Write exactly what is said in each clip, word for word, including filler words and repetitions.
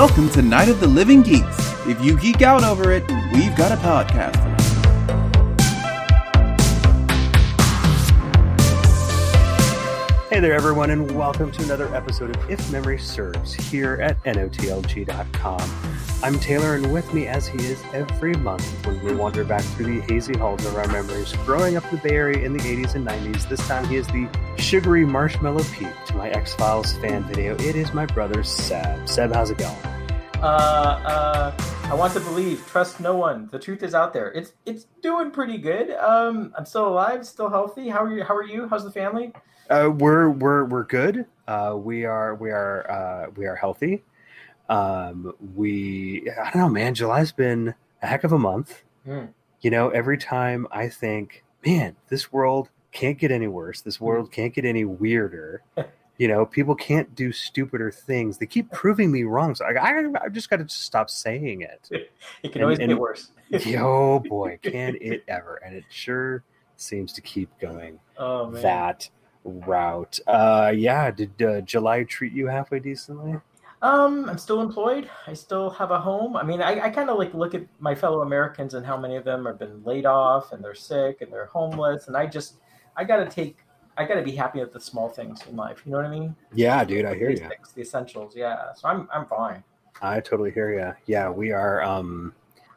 Welcome to Night of the Living Geeks. If you geek out over it, we've got a podcast. Hey there, everyone, and welcome to another episode of If Memory Serves here at N O T L G dot com. I'm Taylor, and with me, as he is every month, when we wander back through the hazy halls of our memories, growing up the Bay Area in the eighties and nineties, this time he is the sugary marshmallow peak to my X-Files fan video. It is my brother, Seb. Seb, how's it going? Uh, uh, I want to believe, trust no one. The truth is out there. It's it's doing pretty good. Um, I'm still alive, still healthy. How are you? How are you? How's the family? Uh, we're we're we're good. Uh, we are we are uh, we are healthy. Um, we, I don't know, man, July's been a heck of a month. Mm. You know, every time I think, man, this world can't get any worse. This world can't get any weirder. You know, people can't do stupider things. They keep proving me wrong. So I, I, I just got to stop saying it. It can and, always and, get worse. Oh boy, can it ever. And it sure seems to keep going oh, man. that route. Uh, yeah. Did uh, July treat you halfway decently? Um, I'm still employed. I still have a home. I mean, I, I kind of like look at my fellow Americans and how many of them have been laid off and they're sick and they're homeless. And I just, I got to take, I got to be happy at the small things in life. You know what I mean? Yeah, dude, I hear you. The essentials. Yeah. So I'm, I'm fine. I totally hear you. Yeah. We are, um,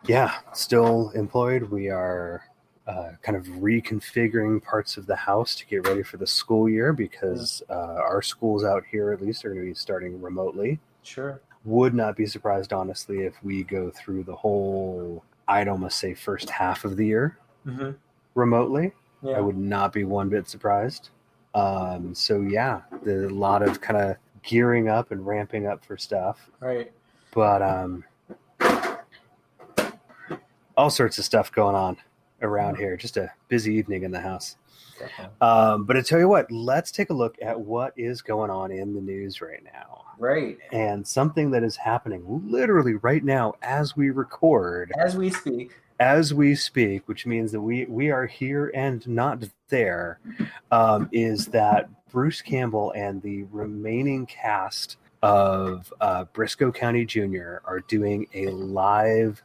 yeah, still employed. We are, uh, kind of reconfiguring parts of the house to get ready for the school year because, uh, our schools out here, at least, are going to be starting remotely. Sure. Would not be surprised, honestly, if we go through the whole, I'd almost say first half of the year mm-hmm. remotely. Yeah. I would not be one bit surprised. Um, so, yeah, there's a lot of kind of gearing up and ramping up for stuff. Right. But um, all sorts of stuff going on around here. Just a busy evening in the house. Okay. Um, but I tell you what, let's take a look at what is going on in the news right now. Right. And something that is happening literally right now as we record. As we speak. As we speak, which means that we, we are here and not there, um, is that Bruce Campbell and the remaining cast of uh, Brisco County Junior are doing a live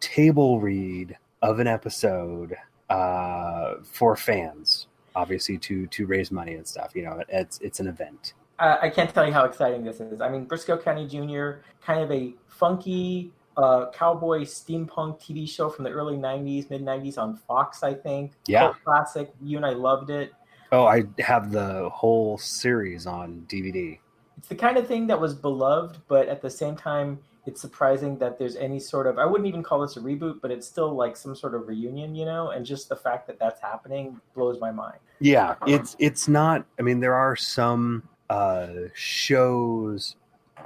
table read of an episode uh, for fans, obviously, to to raise money and stuff. You know, it's it's an event. Uh, I can't tell you how exciting this is. I mean, Brisco County Junior, kind of a funky uh, cowboy steampunk T V show from the early nineties, mid-nineties on Fox, I think. Yeah. Cult classic. You and I loved it. Oh, I have the whole series on D V D. It's the kind of thing that was beloved, but at the same time, it's surprising that there's any sort of, I wouldn't even call this a reboot, but it's still like some sort of reunion, you know, and just the fact that that's happening blows my mind. Yeah, it's it's not, I mean, there are some... uh shows.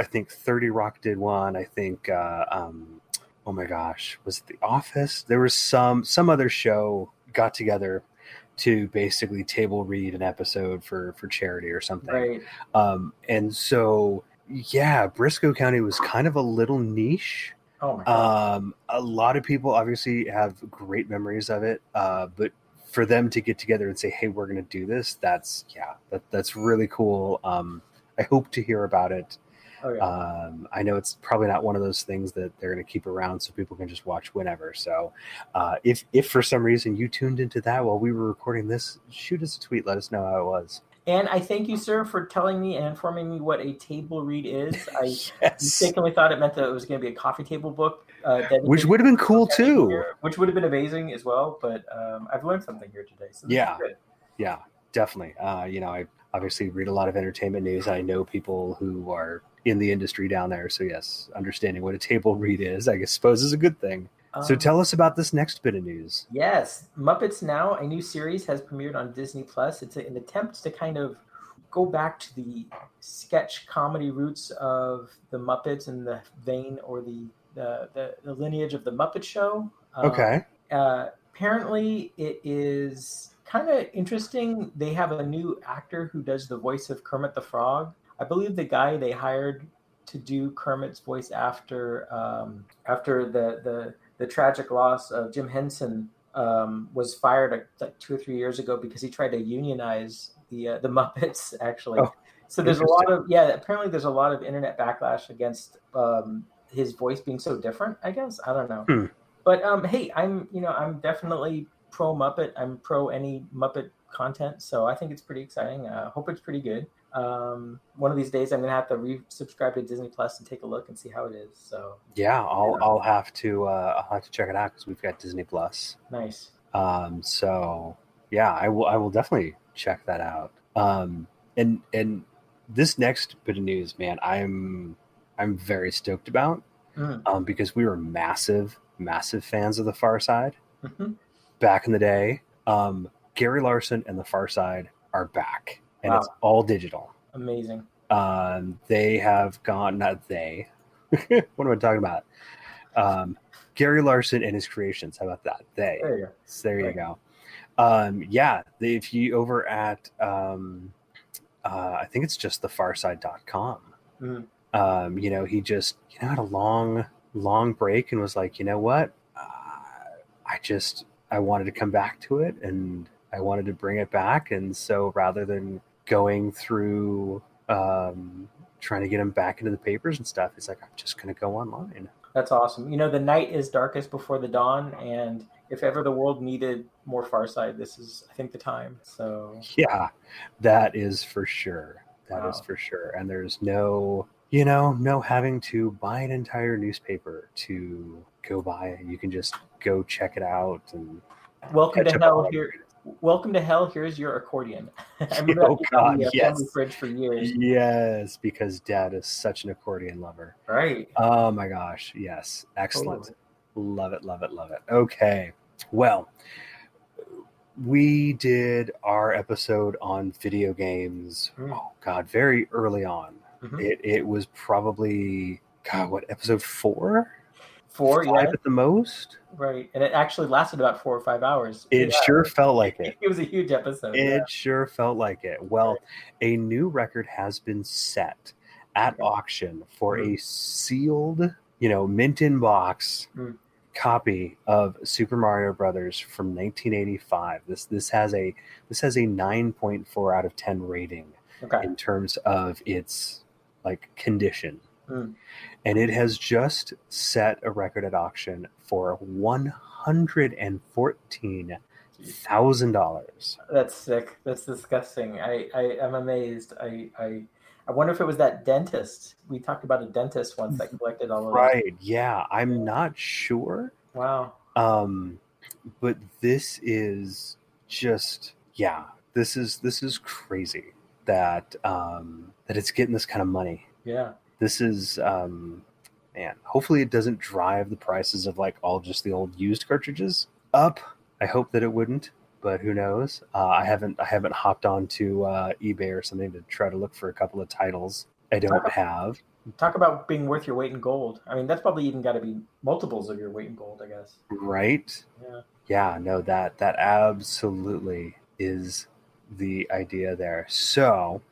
I think thirty Rock did one. I think uh um oh my gosh, was it The Office? There was some some other show got together to basically table read an episode for for charity or something. Right. Um and so yeah, Brisco County was kind of a little niche. Oh my god. Um a lot of people obviously have great memories of it, uh but for them to get together and say, hey, we're going to do this. That's yeah, that, that's really cool. Um, I hope to hear about it. Oh, yeah. um, I know it's probably not one of those things that they're going to keep around so people can just watch whenever. So uh, if, if for some reason you tuned into that while we were recording this, shoot us a tweet. Let us know how it was. And I thank you, sir, for telling me and informing me what a table read is. I yes. mistakenly thought it meant that it was going to be a coffee table book. Uh, which would have been cool, too. Year, which would have been amazing as well. But um, I've learned something here today. So yeah, yeah, definitely. Uh, you know, I obviously read a lot of entertainment news. I know people who are in the industry down there. So, yes, understanding what a table read is, I suppose, is a good thing. So tell us about this next bit of news. Yes. Muppets Now, a new series, has premiered on Disney Plus. It's an attempt to kind of go back to the sketch comedy roots of the Muppets and the vein or the the, the, the lineage of the Muppet Show. Okay. Um, uh, apparently, it is kind of interesting. They have a new actor who does the voice of Kermit the Frog. I believe the guy they hired to do Kermit's voice after um, after the the... the tragic loss of Jim Henson um, was fired like two or three years ago because he tried to unionize the uh, the Muppets, actually. Oh. So there's a lot of, yeah, apparently there's a lot of internet backlash against um, his voice being so different, I guess. I don't know. Hmm. But um, hey, I'm, you know, I'm definitely pro Muppet. I'm pro any Muppet content. So I think it's pretty exciting. I uh, hope it's pretty good. Um, one of these days I'm going to have to resubscribe to Disney Plus and take a look and see how it is. So yeah, I'll, yeah. I'll have to, uh, I'll have to check it out because we've got Disney Plus. Nice. Um, so yeah, I will, I will definitely check that out. Um, and, and this next bit of news, man, I'm, I'm very stoked about, mm. um, because we were massive, massive fans of the Far Side mm-hmm. back in the day. Um, Gary Larson and the Far Side are back. And wow. It's all digital. Amazing. Um, they have gone, not they. What am I talking about? Um, Gary Larson and his creations. How about that? They. There you go. There there you go. go. Um, yeah. They, if you over at, um, uh, I think it's just the far side dot com. Mm. Um, you know, he just, you know, had a long, long break and was like, you know what? Uh, I just, I wanted to come back to it and I wanted to bring it back. And so rather than going through um, trying to get him back into the papers and stuff, it's like, I'm just going to go online. That's awesome. You know, the night is darkest before the dawn. And if ever the world needed more Far Side, this is, I think, the time. So yeah, that is for sure. That wow. is for sure. And there's no, you know, no having to buy an entire newspaper to go by it. You can just go check it out. And welcome to hell here. Welcome to hell. Here's your accordion. I remember oh God, yes. Fridge for years. Yes, because Dad is such an accordion lover. Right. Oh my gosh. Yes. Excellent. Oh. Love it. Love it. Love it. Okay. Well, we did our episode on video games. Mm. Oh God, very early on. Mm-hmm. It it was probably God. What episode four? Four, five yeah. at the most. Right. And it actually lasted about four or five hours. It yeah. sure felt like it. It was a huge episode. It yeah. sure felt like it. Well, right. A new record has been set at okay. auction for mm. a sealed, you know, mint in box mm. copy of Super Mario Brothers from nineteen eighty-five. This this has a this has a nine point four out of ten rating okay. in terms of its like condition. Mm. And it has just set a record at auction for one hundred fourteen thousand dollars. That's sick. That's disgusting. I, I, I'm amazed. I, I I wonder if it was that dentist. We talked about a dentist once that collected all of right. those. Yeah. I'm not sure. Wow. Um, but this is just, yeah, this is, this is crazy that, um, that it's getting this kind of money. Yeah. This is, um, man, hopefully it doesn't drive the prices of like all just the old used cartridges up. I hope that it wouldn't, but who knows? Uh, I haven't I haven't hopped onto uh, eBay or something to try to look for a couple of titles I don't talk have. About, talk about being worth your weight in gold. I mean, that's probably even got to be multiples of your weight in gold, I guess. Right? Yeah. Yeah, no, that that absolutely is the idea there. So...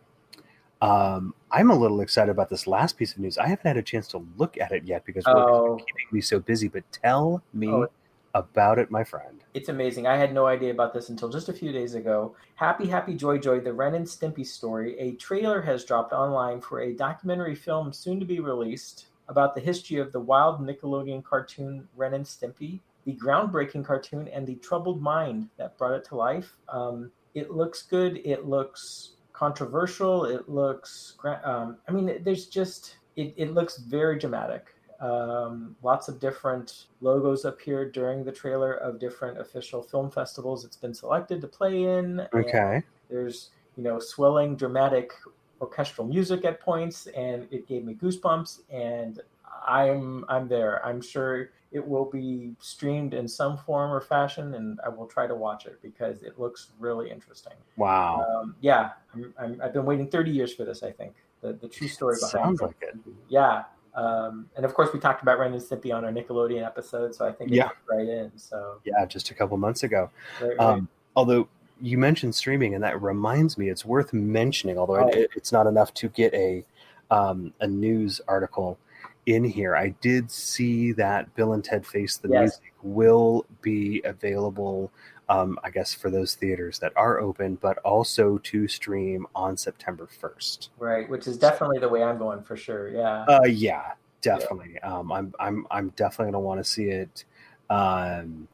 Um, I'm a little excited about this last piece of news. I haven't had a chance to look at it yet because oh. it's keeping me so busy, but tell me oh. about it, my friend. It's amazing. I had no idea about this until just a few days ago. Happy, Happy, Joy, Joy, the Ren and Stimpy story. A trailer has dropped online for a documentary film soon to be released about the history of the wild Nickelodeon cartoon Ren and Stimpy, the groundbreaking cartoon, and the troubled mind that brought it to life. Um, it looks good. It looks... controversial. It looks, um, I mean, there's just, it, it looks very dramatic. Um, lots of different logos appeared during the trailer of different official film festivals it's been selected to play in. Okay. There's, you know, swelling dramatic orchestral music at points, and it gave me goosebumps, and I'm, I'm there. I'm sure it will be streamed in some form or fashion, and I will try to watch it because it looks really interesting. Wow. Um, yeah. I'm, I'm, I've been waiting thirty years for this, I think. The the true story behind it. Sounds like it. Yeah. Um, and, of course, we talked about Ren and Stimpy on our Nickelodeon episode, so I think it yeah. went right in. So yeah, just a couple months ago. Right, right. Um, although you mentioned streaming, and that reminds me, it's worth mentioning, although oh. it, it's not enough to get a um, a news article in here. I did see that Bill and Ted Face the yes. Music will be available um, I guess, for those theaters that are open, but also to stream on September first. Right, which is definitely the way I'm going for sure. Yeah. Uh, yeah, definitely. Yeah. Um, I'm I'm I'm definitely gonna want to see it. Um,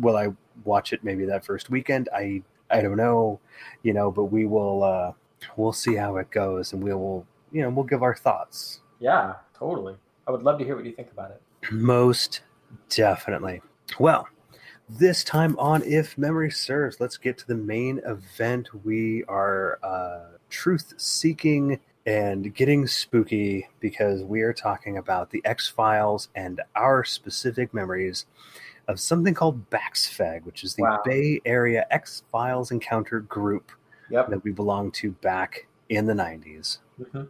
will I watch it maybe that first weekend? I I don't know, you know, but we will. Uh, we'll see how it goes, and we will, you know, we'll give our thoughts. Yeah, totally. I would love to hear what you think about it. Most definitely. Well, this time on If Memory Serves, let's get to the main event. We are uh, truth-seeking and getting spooky because we are talking about the X-Files and our specific memories of something called BaxFeg, which is the wow. Bay Area X-Files Encounter Group yep. that we belonged to back in the nineties. Mm-hmm.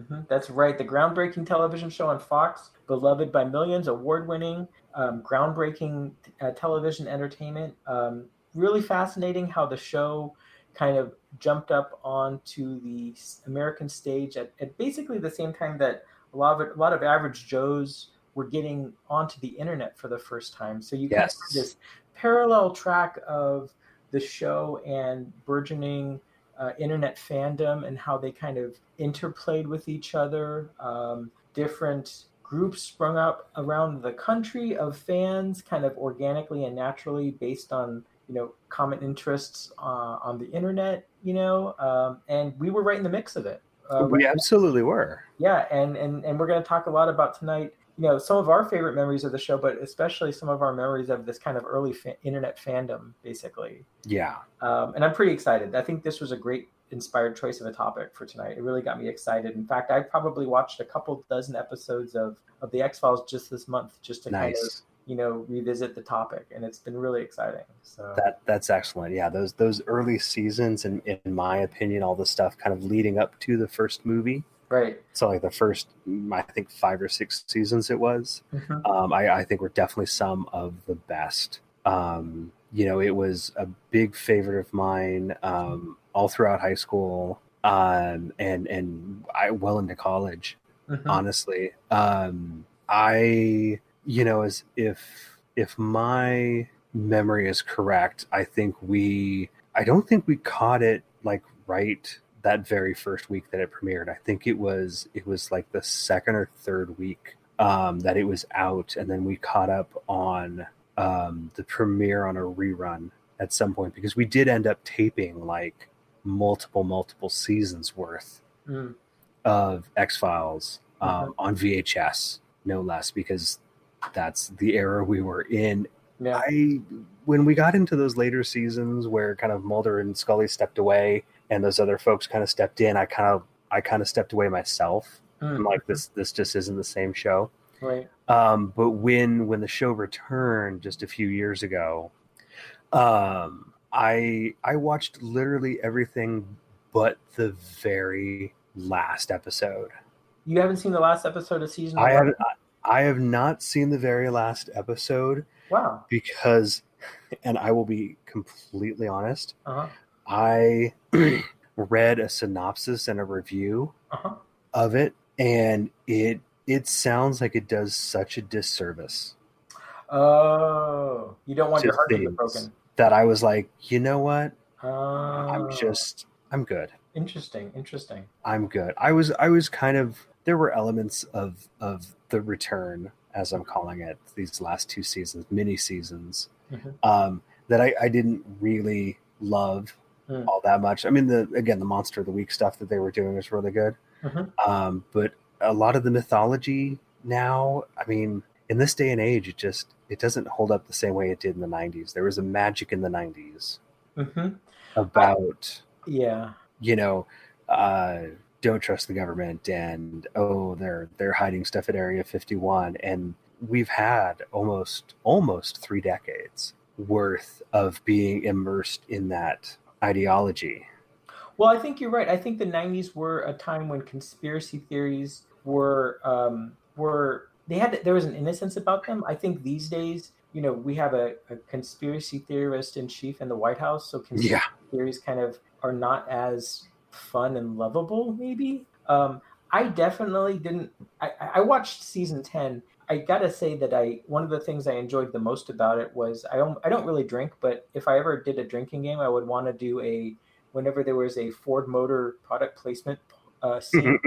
Mm-hmm. That's right. The groundbreaking television show on Fox, beloved by millions, award-winning, um, groundbreaking uh, television entertainment. Um, really fascinating how the show kind of jumped up onto the American stage at, at basically the same time that a lot of it, a lot of average Joes were getting onto the internet for the first time. So you yes. get this parallel track of the show and burgeoning Uh, internet fandom and how they kind of interplayed with each other. Um, different groups sprung up around the country of fans kind of organically and naturally based on, you know, common interests uh, on the internet, you know, um, and we were right in the mix of it. Uh, we right absolutely now. were. Yeah, and, and, and we're going to talk a lot about tonight, you know, some of our favorite memories of the show, but especially some of our memories of this kind of early fa- internet fandom, basically. Yeah. Um, and I'm pretty excited. I think this was a great inspired choice of a topic for tonight. It really got me excited. In fact, I probably watched a couple dozen episodes of, of the X-Files just this month, just to nice. kind of, you know, revisit the topic. And it's been really exciting. So that that's excellent. Yeah. Those, those early seasons, and in, in my opinion, all the stuff kind of leading up to the first movie. Right. So like the first, I think, five or six seasons it was, mm-hmm. um, I, I think were definitely some of the best. Um, you know, it was a big favorite of mine um, all throughout high school um, and and I well into college, mm-hmm. honestly. Um, I, you know, as if if my memory is correct, I think we, I don't think we caught it like right that very first week that it premiered. I think it was, it was like the second or third week um, that it was out. And then we caught up on um, the premiere on a rerun at some point, because we did end up taping like multiple, multiple seasons worth mm. of X-Files um, mm-hmm. on V H S, no less, because that's the era we were in. Yeah. I, when we got into those later seasons where kind of Mulder and Scully stepped away, and those other folks kind of stepped in, I kind of, I kind of stepped away myself. Mm-hmm. I'm like, this, this just isn't the same show. Right. Um, but when, when the show returned just a few years ago, um, I, I watched literally everything but the very last episode. You haven't seen the last episode of season one? I have, I have not seen the very last episode. Wow. Because, and I will be completely honest. Uh-huh. I read a synopsis and a review uh-huh. of it, and it it sounds like it does such a disservice. Oh, you don't want your heart to be broken. That I was like, you know what? Uh, I'm just, I'm good. Interesting, interesting. I'm good. I was, I was kind of. There were elements of of the return, as I'm calling it, these last two seasons, mini seasons, mm-hmm. um, that I, I didn't really love. Mm. All that much. I mean, the again, the Monster of the Week stuff that they were doing was really good. Mm-hmm. Um, but a lot of the mythology now, I mean, in this day and age, it just it doesn't hold up the same way it did in the nineties. There was a magic in the nineties mm-hmm. about, I, yeah, you know, uh, don't trust the government, and oh, they're they're hiding stuff at Area fifty-one, and we've had almost almost three decades worth of being immersed in that ideology. Well, I think you're right. I think the nineties were a time when conspiracy theories were um, were they had there was an innocence about them. I think these days, you know, we have a, a conspiracy theorist in chief in the White House, so conspiracy yeah. theories kind of are not as fun and lovable. Maybe um, I definitely didn't. I, I watched season ten. I gotta say that I one of the things I enjoyed the most about it was I don't, I don't really drink, but if I ever did a drinking game, I would want to do a whenever there was a Ford Motor product placement uh, scene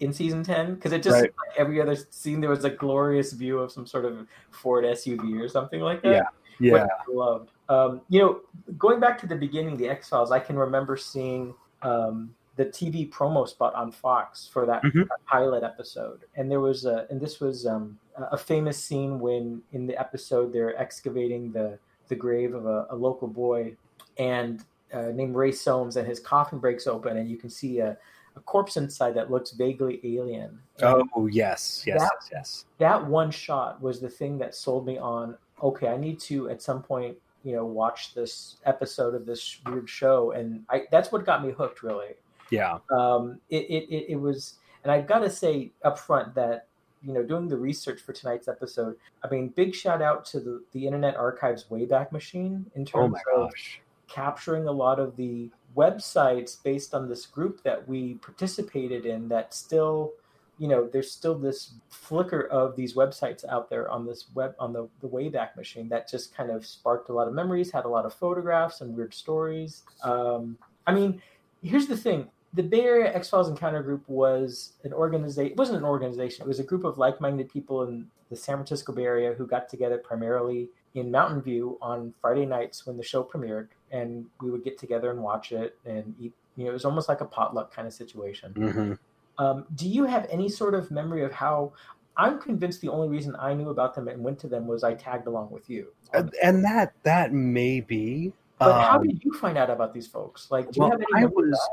in season ten, because it just right. like every other scene there was a glorious view of some sort of Ford S U V or something like that. Yeah, yeah. Which I loved. Um, you know, going back to the beginning, the X-Files, I can remember seeing um, the T V promo spot on Fox for that mm-hmm. pilot episode, and there was a, and this was um, a famous scene when in the episode they're excavating the the grave of a, a local boy, and uh, named Ray Soames, and his coffin breaks open, and you can see a, a corpse inside that looks vaguely alien. And oh yes, yes, that, yes. That one shot was the thing that sold me on. Okay, I need to at some point, you know, watch this episode of this weird show, and I, that's what got me hooked, really. Yeah. Um, it, it, it was, and I've got to say up front that, you know, doing the research for tonight's episode, I mean, big shout out to the, the Internet Archive's Wayback Machine in terms oh my of gosh. capturing a lot of the websites based on this group that we participated in that still, you know, there's still this flicker of these websites out there on this web, on the, the Wayback Machine that just kind of sparked a lot of memories, had a lot of photographs and weird stories. Um, I mean, here's the thing. The Bay Area X-Files Encounter Group was an organization. It wasn't an organization. It was a group of like-minded people in the San Francisco Bay Area who got together primarily in Mountain View on Friday nights when the show premiered, and we would get together and watch it and eat. You know, it was almost like a potluck kind of situation. Mm-hmm. Um, do you have any sort of memory of how? I'm convinced the only reason I knew about them and went to them was I tagged along with you. And, and that that may be. But um, how did you find out about these folks? Like, do well, you have any? I was.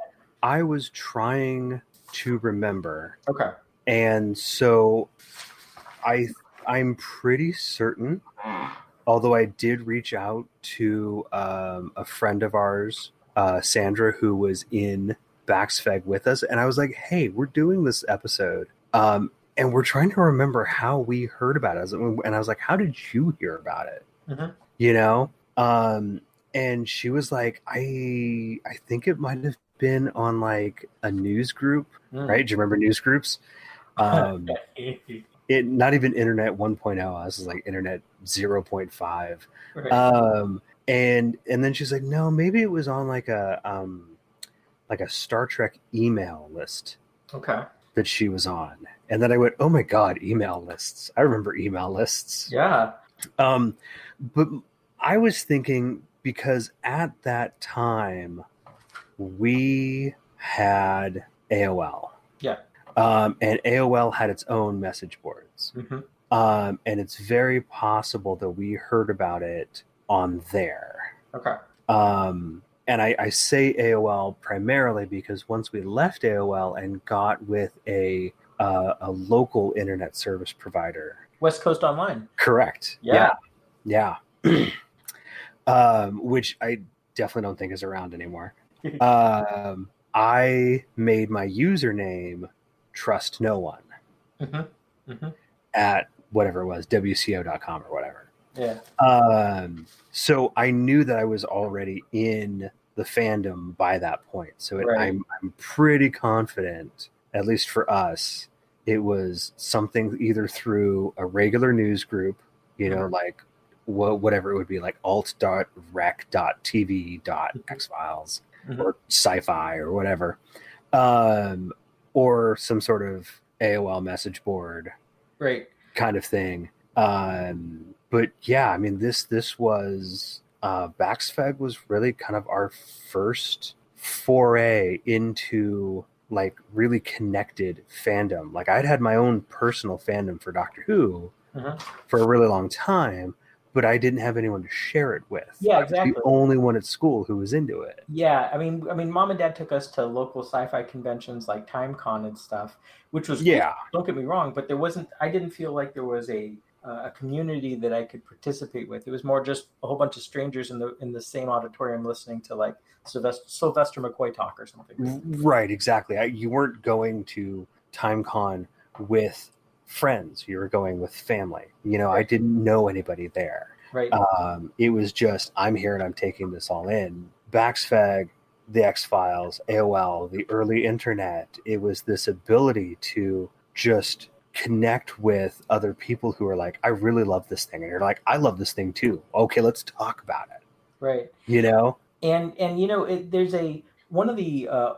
I was trying to remember. Okay. And so I, I'm pretty certain, although I did reach out to um, a friend of ours, uh, Sandra, who was in Backsfeg with us. And I was like, hey, we're doing this episode. Um, and we're trying to remember how we heard about it. And I was like, how did you hear about it? Mm-hmm. You know? Um, and she was like, I, I think it might have been on like a news group, mm. right? Do you remember news groups? Um, it not even Internet one point oh. I was like Internet zero point five. Right. Um, and and then she's like, no, maybe it was on like a um, like a Star Trek email list. Okay. That she was on, and then I went, oh my god, email lists! I remember email lists. Yeah. Um, but I was thinking because at that time, we had A O L. Yeah. Um, and A O L had its own message boards. Mm-hmm. Um, and it's very possible that we heard about it on there. Okay. Um, and I, I say A O L primarily because once we left A O L and got with a uh, a local internet service provider. West Coast Online. Correct. Yeah. Yeah. yeah. um, which I definitely don't think is around anymore. um, I made my username trust no one mm-hmm. Mm-hmm. at whatever it was, W C O dot com or whatever. Yeah. Um, so I knew that I was already in the fandom by that point. So it, right. I'm, I'm pretty confident, at least for us, it was something either through a regular news group, you know, mm-hmm. like wh- whatever it would be, like alt dot rec dot t v dot x files. Mm-hmm. or sci-fi or whatever, um, or some sort of A O L message board right. kind of thing. Um, but yeah, I mean, this this was, uh, Backsfeg was really kind of our first foray into like really connected fandom. Like I'd had my own personal fandom for Doctor Who mm-hmm. for a really long time, but I didn't have anyone to share it with. Yeah, exactly. I was the only one at school who was into it. Yeah, I mean, I mean, mom and dad took us to local sci-fi conventions like TimeCon and stuff, which was yeah. cool. Don't get me wrong, but there wasn't. I didn't feel like there was a uh, a community that I could participate with. It was more just a whole bunch of strangers in the in the same auditorium listening to like Sylvester, Sylvester McCoy talk or something. Right, exactly. I, you weren't going to TimeCon with friends, you were going with family, you know. Right. I didn't know anybody there, right? Um, it was just I'm here and I'm taking this all in. Backsfeg, the X-Files, A O L, the early internet, it was this ability to just connect with other people who are like, I really love this thing. And you're like, I love this thing too. Okay, let's talk about it. Right. You know? And, and you know, it, there's a, one of the uh,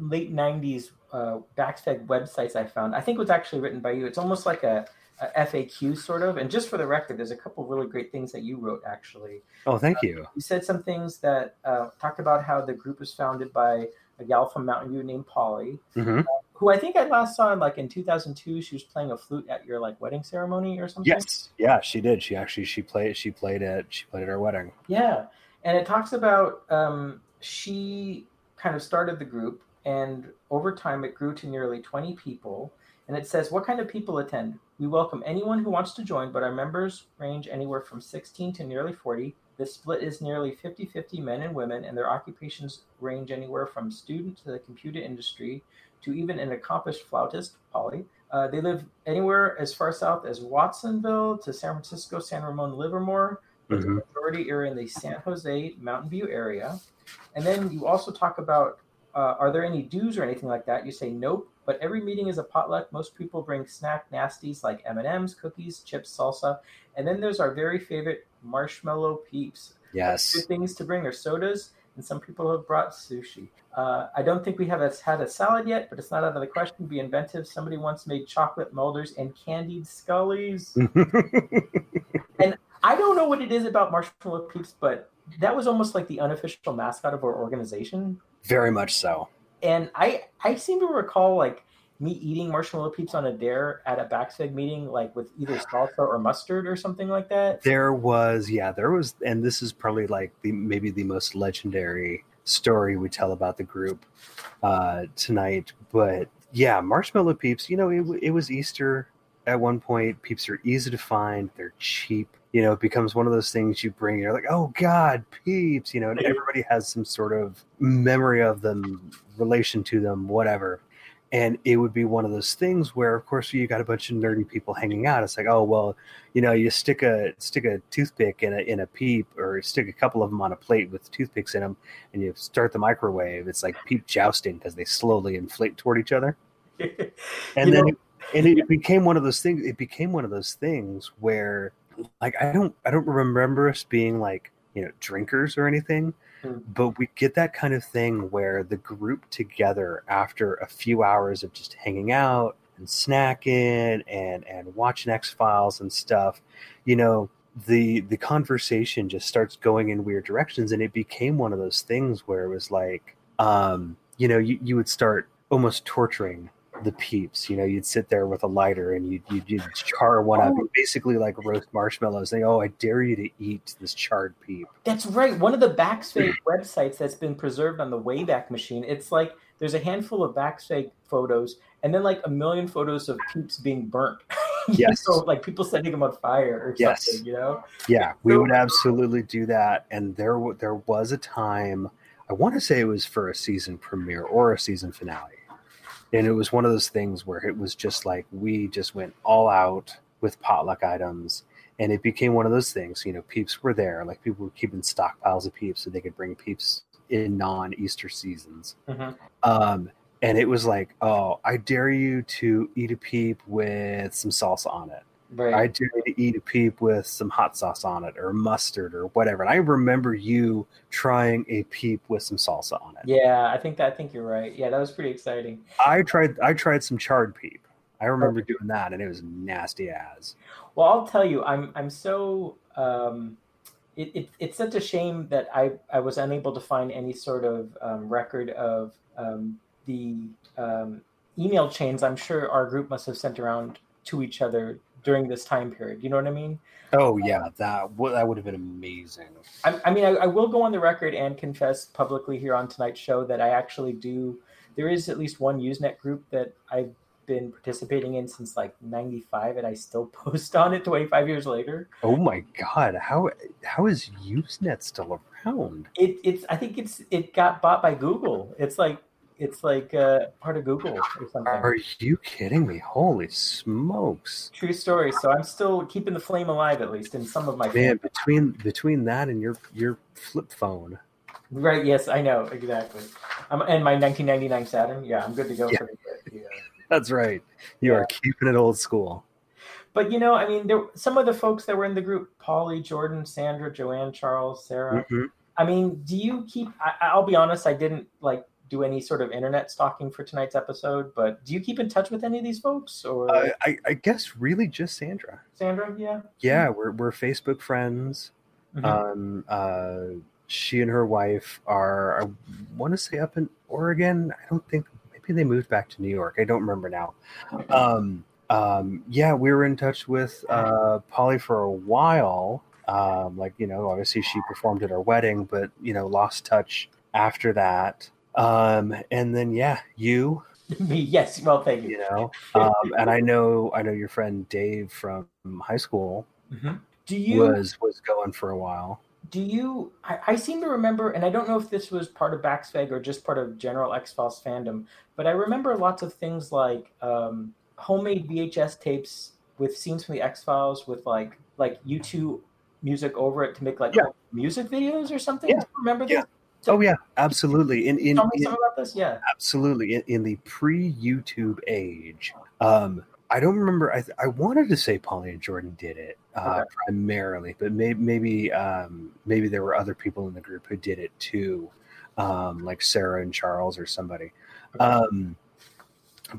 late nineties uh, Backspec websites I found, I think it was actually written by you. It's almost like a, a F A Q sort of. And just for the record, there's a couple of really great things that you wrote, actually. Oh, thank uh, you. You said some things that uh, talked about how the group was founded by a gal from Mountain View named Polly, mm-hmm. uh, who I think I last saw like in two thousand two. She was playing a flute at your like wedding ceremony or something. Yes, yeah, she did. She actually she played she played it. She played at our wedding. Yeah, and it talks about um, she kind of started the group, and over time it grew to nearly twenty people. And it says, what kind of people attend? We welcome anyone who wants to join, but our members range anywhere from sixteen to nearly forty. The split is nearly fifty-fifty men and women, and their occupations range anywhere from student to the computer industry to even an accomplished flautist, Polly. Uh, they live anywhere as far south as Watsonville to San Francisco, San Ramon, Livermore. Mm-hmm. The majority are in the San Jose, Mountain View area. And then you also talk about, uh, are there any dues or anything like that? You say, nope, but every meeting is a potluck. Most people bring snack nasties like M and M's, cookies, chips, salsa. And then there's our very favorite marshmallow peeps. Yes, good things to bring are sodas, and some people have brought sushi. uh I don't think we have had a salad yet, but it's not out of the question. Be inventive. Somebody once made chocolate Mulders and candied Scullies. And I don't know what it is about marshmallow peeps, but that was almost like the unofficial mascot of our organization. Very much so. And i i seem to recall like me eating marshmallow peeps on a dare at a Backspec meeting, like with either salsa or mustard or something like that. There was, yeah, there was, and this is probably like the maybe the most legendary story we tell about the group uh, tonight. But yeah, marshmallow peeps, you know, it, it was Easter at one point. Peeps are easy to find. They're cheap. You know, it becomes one of those things you bring. You're like, oh, God, peeps, you know, and everybody has some sort of memory of them, relation to them, whatever. And it would be one of those things where, of course, you got a bunch of nerdy people hanging out. It's like, oh, well, you know, you stick a stick a toothpick in a in a peep, or stick a couple of them on a plate with toothpicks in them, and you start the microwave. It's like peep jousting because they slowly inflate toward each other. And then, know, it, and it became one of those things. It became one of those things where, like, I don't I don't remember us being like, you know, drinkers or anything. But we get that kind of thing where the group together after a few hours of just hanging out and snacking and, and watching X-Files and stuff, you know, the the conversation just starts going in weird directions. And it became one of those things where it was like, um, you know, you, you would start almost torturing the peeps. You know, you'd sit there with a lighter and you'd, you'd, you'd char one up, oh. basically like roast marshmallows. They, oh, I dare you to eat this charred peep. That's right. One of the Backspec websites that's been preserved on the Wayback Machine. It's like there's a handful of Backspec photos and then like a million photos of peeps being burnt. Yes. So like people setting them on fire or yes. something, you know? Yeah, we so- would absolutely do that. And there, there was a time, I want to say it was for a season premiere or a season finale. And it was one of those things where it was just like, we just went all out with potluck items. And it became one of those things, you know, peeps were there. Like people were keeping stockpiles of peeps so they could bring peeps in non-Easter seasons. Mm-hmm. Um, and it was like, oh, I dare you to eat a peep with some salsa on it. Right. I dare you to eat a peep with some hot sauce on it or mustard or whatever. And I remember you trying a peep with some salsa on it. Yeah, I think that, I think you're right. Yeah, that was pretty exciting. I tried I tried some charred peep. I remember okay. doing that, and it was nasty as. Well, I'll tell you, I'm I'm so um, it, it it's such a shame that I, I was unable to find any sort of um, record of um, the um, email chains I'm sure our group must have sent around to each other during this time period. You know what I mean? Oh, yeah. That, w- that would have been amazing. I, I mean, I, I will go on the record and confess publicly here on tonight's show that I actually do. There is at least one Usenet group that I've been participating in since like ninety-five, and I still post on it twenty-five years later. Oh, my God. How How is Usenet still around? It, it's. I think it's. it got bought by Google. It's like It's like uh, part of Google or something. Are you kidding me? Holy smokes! True story. So I'm still keeping the flame alive, at least in some of my. Man, between between that and your your flip phone. Right. Yes, I know exactly. I'm, and my nineteen ninety-nine Saturn. Yeah, I'm good to go. Yeah. For the, yeah. That's right. You yeah. are keeping it old school. But, you know, I mean, there, some of the folks that were in the group, Polly, Jordan, Sandra, Joanne, Charles, Sarah. Mm-hmm. I mean, do you keep, I, I'll be honest, I didn't like do any sort of internet stalking for tonight's episode, but do you keep in touch with any of these folks? Or uh, I, I guess really just Sandra. Sandra, yeah. Yeah, we're we're Facebook friends. Mm-hmm. Um, uh, she and her wife are, I want to say, up in Oregon. I don't think, maybe they moved back to New York. I don't remember now. Okay. Um, um, yeah, we were in touch with uh, Polly for a while. Um, like, you know, obviously she performed at our wedding, but, you know, lost touch after that. Um, and then, yeah, you, me, yes. Well, thank you. You know, um, and I know, I know your friend Dave from high school mm-hmm. do you, was, was going for a while. Do you, I, I seem to remember, and I don't know if this was part of Backsveg or just part of general X-Files fandom, but I remember lots of things like, um, homemade V H S tapes with scenes from the X-Files with like, like YouTube music over it to make like yeah. music videos or something. Yeah. Do you remember yeah. this? So, oh yeah, absolutely. In in, tell me in something about this? Yeah. Absolutely. In, in the pre-YouTube age, um, I don't remember. I I wanted to say Polly and Jordan did it uh, okay. primarily, but may, maybe um, maybe there were other people in the group who did it too, um, like Sarah and Charles or somebody. Okay. Um,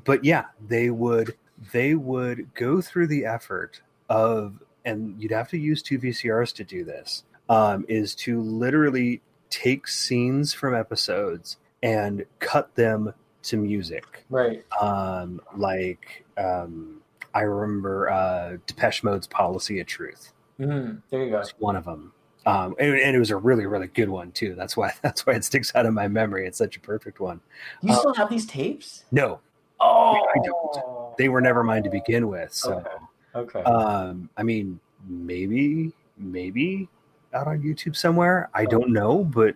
but yeah, they would they would go through the effort of. And you'd have to use two V C Rs to do this, um, is to literally take scenes from episodes and cut them to music. Right. Um, like, um, I remember uh, Depeche Mode's Policy of Truth. Mm, there you go. That's one of them. Um, and, and it was a really, really good one, too. That's why That's why it sticks out of my memory. It's such a perfect one. You um, still have these tapes? No. Oh. I don't. They were never mine to begin with, so... Okay. Okay. Um, I mean, maybe, maybe out on YouTube somewhere. I don't know, but,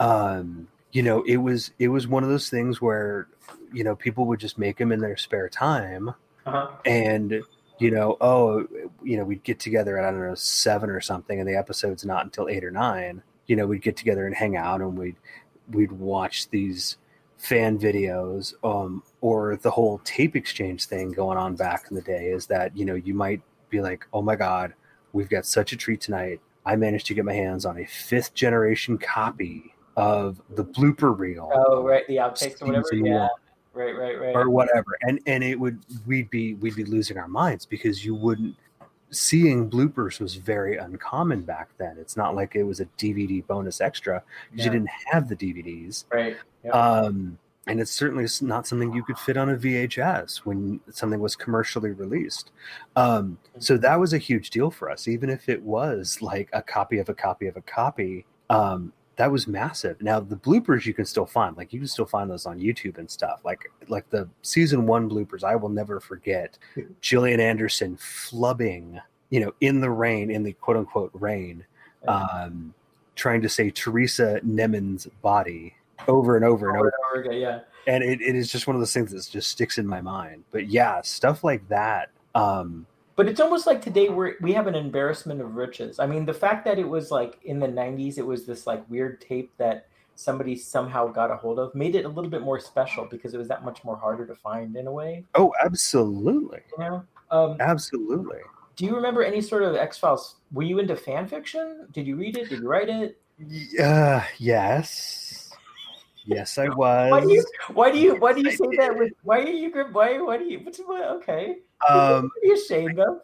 um, you know, it was, it was one of those things where, you know, people would just make them in their spare time uh-huh. and, you know, oh, you know, we'd get together at, I don't know, seven or something. And the episode's not until eight or nine, you know, we'd get together and hang out and we'd, we'd watch these fan videos, um, or the whole tape exchange thing going on back in the day is that, you know, you might be like, oh my God, we've got such a treat tonight. I managed to get my hands on a fifth generation copy of the blooper reel. Oh, right. The outtakes or whatever. Yeah. Right, right, right. Or whatever. And, and it would, we'd be, we'd be losing our minds because you wouldn't, seeing bloopers was very uncommon back then. It's not like it was a D V D bonus extra because yeah. you didn't have the D V Ds. Right. Yep. Um, and it's certainly not something you could fit on a V H S when something was commercially released. Um, so that was a huge deal for us, even if it was like a copy of a copy of a copy. Um, that was massive. Now the bloopers you can still find, like you can still find those on YouTube and stuff. Like, like the season one bloopers, I will never forget Gillian Anderson flubbing, you know, in the rain, in the quote unquote rain, um, trying to say Teresa Neman's body. Over and over and over, over and over again, yeah. And it, it is just one of those things that just sticks in my mind. But yeah, stuff like that. Um, but it's almost like today we're, we have an embarrassment of riches. I mean, the fact that it was like in the nineties, it was this like weird tape that somebody somehow got a hold of made it a little bit more special because it was that much more harder to find in a way. Oh, absolutely. You know? Um, absolutely. Do you remember any sort of X-Files? Were you into fan fiction? Did you read it? Did you write it? Uh, yes. Yes, I was. Why do you? Why do you? Why do you yes, say that? With why are you? Why? Why do you? What's what? Okay. Um, be ashamed of.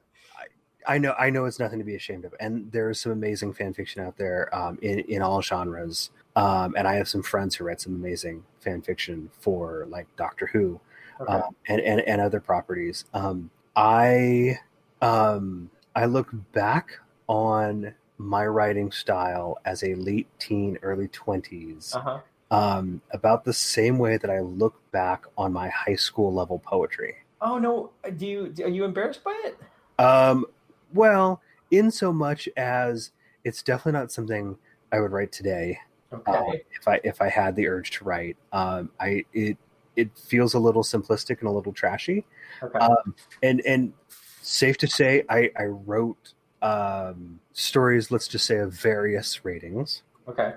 I, I know. I know it's nothing to be ashamed of, and there is some amazing fan fiction out there um, in in all genres. Um, and I have some friends who write some amazing fan fiction for like Doctor Who, okay. um, and, and and other properties. Um, I um, I look back on my writing style as a late teen, early twenties. Uh-huh. Um, about the same way that I look back on my high school level poetry. Oh no! Do you are you embarrassed by it? Um, well, in so much as it's definitely not something I would write today. Okay. Uh, if I if I had the urge to write, um, I it it feels a little simplistic and a little trashy. Okay. Um, and and safe to say, I I wrote um, stories. Let's just say of various ratings. Okay.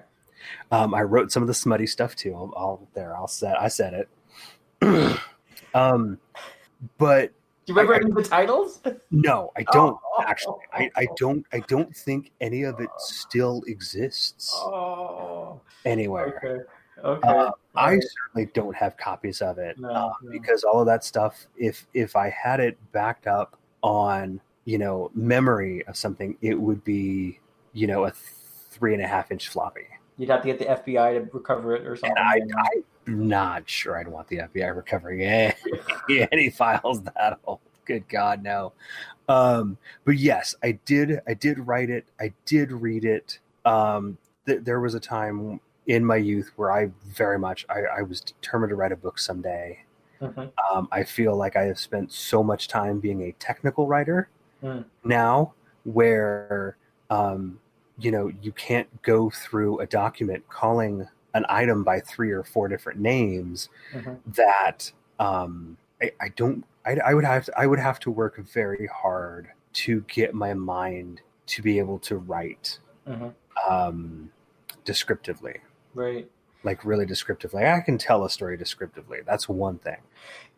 Um, I wrote some of the smutty stuff too. I'll, I'll there. I'll set. I said it. um, but do you remember I, any of the titles? No, I don't oh. actually. I, I don't. I don't think any of it still exists oh. anywhere. Okay. Okay. Uh, I certainly don't have copies of it no, uh, no. because all of that stuff, if if I had it backed up on, you know, memory of something, it would be, you know, a three and a half inch floppy. You'd have to get the F B I to recover it or something. And I, I'm not sure I'd want the F B I recovering any, any files that old. Good God, no. Um, but yes, I did. I did write it. I did read it. Um, th- there was a time in my youth where I very much, I, I was determined to write a book someday. Mm-hmm. Um, I feel like I have spent so much time being a technical writer mm. now where, um, you know, you can't go through a document calling an item by three or four different names mm-hmm. that um, I, I don't, I, I would have to, I would have to work very hard to get my mind to be able to write mm-hmm. um, descriptively. Right. Like really descriptively. I can tell a story descriptively. That's one thing.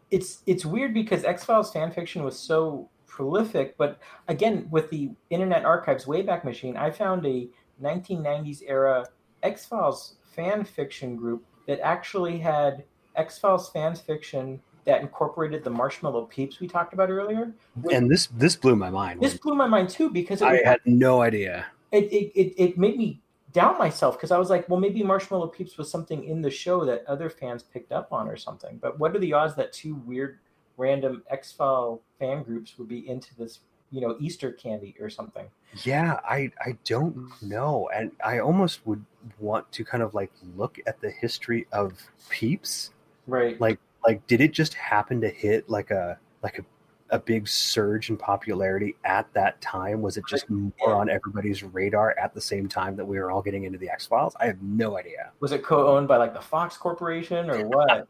It's it's weird because X-Files fan fiction was so prolific, but again, with the Internet Archive's Wayback Machine, I found a nineteen nineties era X-Files fan fiction group that actually had X-Files fan fiction that incorporated the marshmallow peeps we talked about earlier. And this this blew my mind. This blew my mind too because it I was, had no idea. It it it, it made me doubt myself because I was like, well, maybe Marshmallow Peeps was something in the show that other fans picked up on or something. But what are the odds that two weird, random X-File fan groups would be into this, you know, Easter candy or something? Yeah, I I don't know, and I almost would want to kind of like look at the history of Peeps, right? Like like did it just happen to hit like a like a a big surge in popularity at that time? Was it just more on everybody's radar at the same time that we were all getting into the X-Files? I have no idea. Was it co-owned by like the Fox Corporation or what?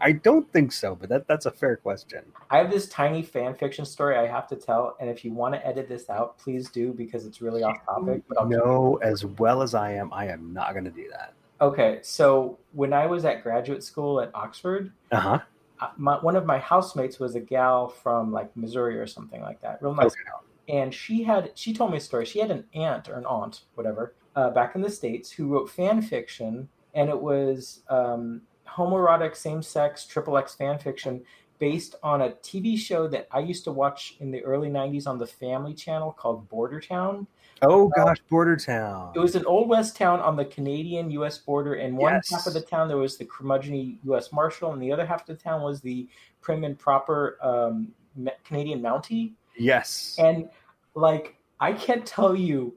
I don't think so, but that, that's a fair question. I have this tiny fan fiction story I have to tell. And if you want to edit this out, please do, because it's really off topic. But I'll no, keep- as well as I am, I am not going to do that. Okay. So when I was at graduate school at Oxford, uh-huh. My, one of my housemates was a gal from like Missouri or something like that, real nice okay. gal. And she had she told me a story. She had an aunt or an aunt, whatever, uh, back in the States who wrote fan fiction, and it was um, homoerotic, same-sex, triple X fan fiction based on a T V show that I used to watch in the early nineties on the Family Channel called Border Town. Oh um, gosh, Border Town. It was an old West town on the Canadian U S border, and one yes. half of the town there was the curmudgeonly U S Marshal, and the other half of the town was the prim and proper um, Canadian Mountie. Yes. And like, I can't tell you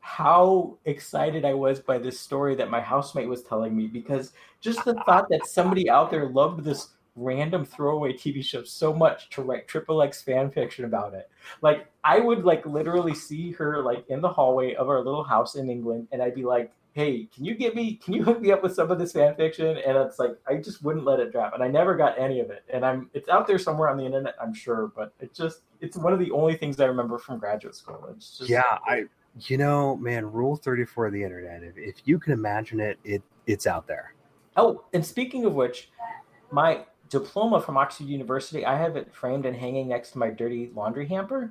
how excited I was by this story that my housemate was telling me, because just the thought that somebody out there loved this random throwaway T V show so much to write triple X fan fiction about it. Like I would like literally see her like in the hallway of our little house in England, and I'd be like, hey, can you get me, can you hook me up with some of this fan fiction? And it's like, I just wouldn't let it drop. And I never got any of it. And I'm, it's out there somewhere on the internet, I'm sure, but it just, it's one of the only things I remember from graduate school. It's just, yeah, I, you know, man, rule thirty-four of the internet. If, if you can imagine it, it it's out there. Oh, and speaking of which, my diploma from Oxford University, I have it framed and hanging next to my dirty laundry hamper.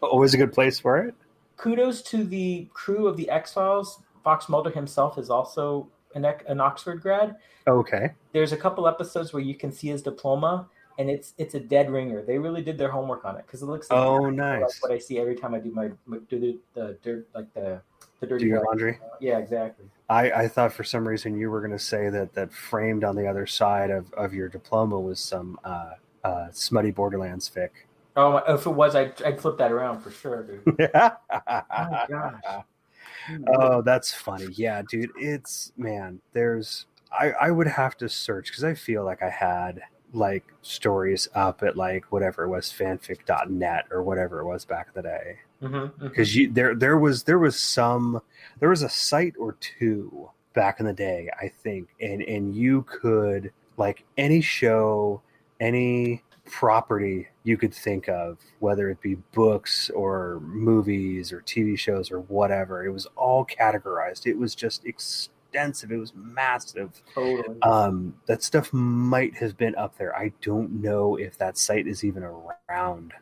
Always a good place for it. Kudos to the crew of the X-Files. Fox Mulder himself is also an, an Oxford grad. Okay. There's a couple episodes where you can see his diploma, and it's it's a dead ringer. They really did their homework on it because it looks like, oh, nice. Like what I see every time I do my, my do the, the dirt like the the dirty do your laundry. Yeah, exactly. I, I thought for some reason you were going to say that that framed on the other side of, of your diploma was some uh, uh, smutty Borderlands fic. Oh, if it was, I'd, I'd flip that around for sure, dude. Oh, my gosh. Oh, that's funny. Yeah, dude. It's, man, there's, I, I would have to search because I feel like I had, like, stories up at, like, whatever it was, fanfic dot net or whatever it was back in the day. Mm-hmm, because mm-hmm. you there there was there was some there was a site or two back in the day, I think, and and you could like any show, any property you could think of, whether it be books or movies or T V shows or whatever, it was all categorized. It was just extensive. It was massive. Totally. Um, that stuff might have been up there. I don't know if that site is even around.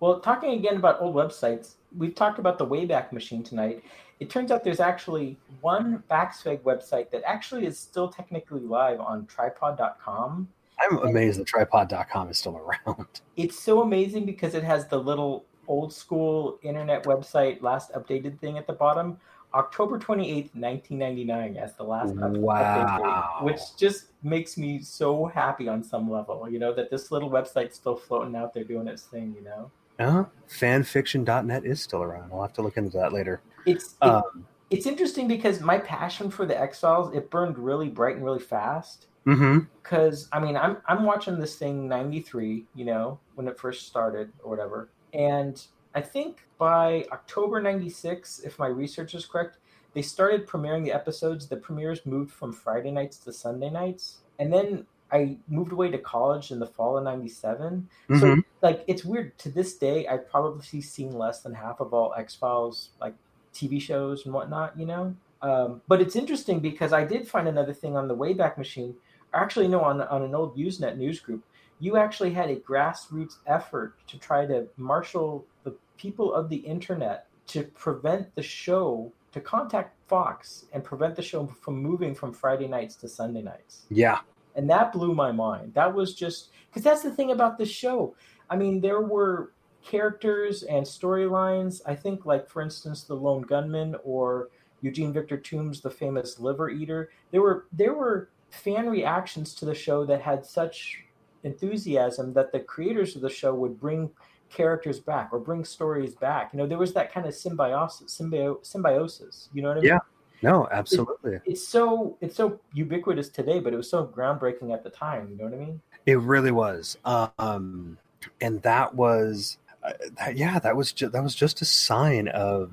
Well, talking again about old websites, we've talked about the Wayback Machine tonight. It turns out there's actually one Backswag website that actually is still technically live on tripod dot com. I'm amazed that tripod dot com is still around. It's so amazing because it has the little old school internet website last updated thing at the bottom. October twenty-eighth, nineteen ninety-nine as the last update. Wow. Update, which just makes me so happy on some level, you know, that this little website's still floating out there doing its thing, you know? Uh-huh. fanfiction dot net is still around. I'll have to look into that later. It's it, um, it's interesting because my passion for the X-Files, it burned really bright and really fast. Because, mm-hmm. I mean, I'm I'm watching this thing ninety-three, you know, when it first started or whatever. And I think by October ninety-six, if my research is correct, they started premiering the episodes. The premieres moved from Friday nights to Sunday nights. And then I moved away to college in the fall of ninety-seven. Mm-hmm. So, like, it's weird. To this day, I've probably seen less than half of all X-Files, like, T V shows and whatnot, you know? Um, but it's interesting because I did find another thing on the Wayback Machine. Actually, no, on, on an old Usenet news group. You actually had a grassroots effort to try to marshal the people of the internet to prevent the show, to contact Fox and prevent the show from moving from Friday nights to Sunday nights. Yeah. And that blew my mind. That was just, because that's the thing about this show. I mean, there were characters and storylines. I think, like, for instance, the Lone Gunman or Eugene Victor Tooms, the famous liver eater. There were, there were fan reactions to the show that had such enthusiasm that the creators of the show would bring characters back or bring stories back. You know, there was that kind of symbiosis, symbio- symbiosis, you know what I mean? Yeah, no, absolutely. It, it's so, it's so ubiquitous today, but it was so groundbreaking at the time. You know what I mean? It really was. Um, and that was, uh, that, yeah, that was just, that was just a sign of,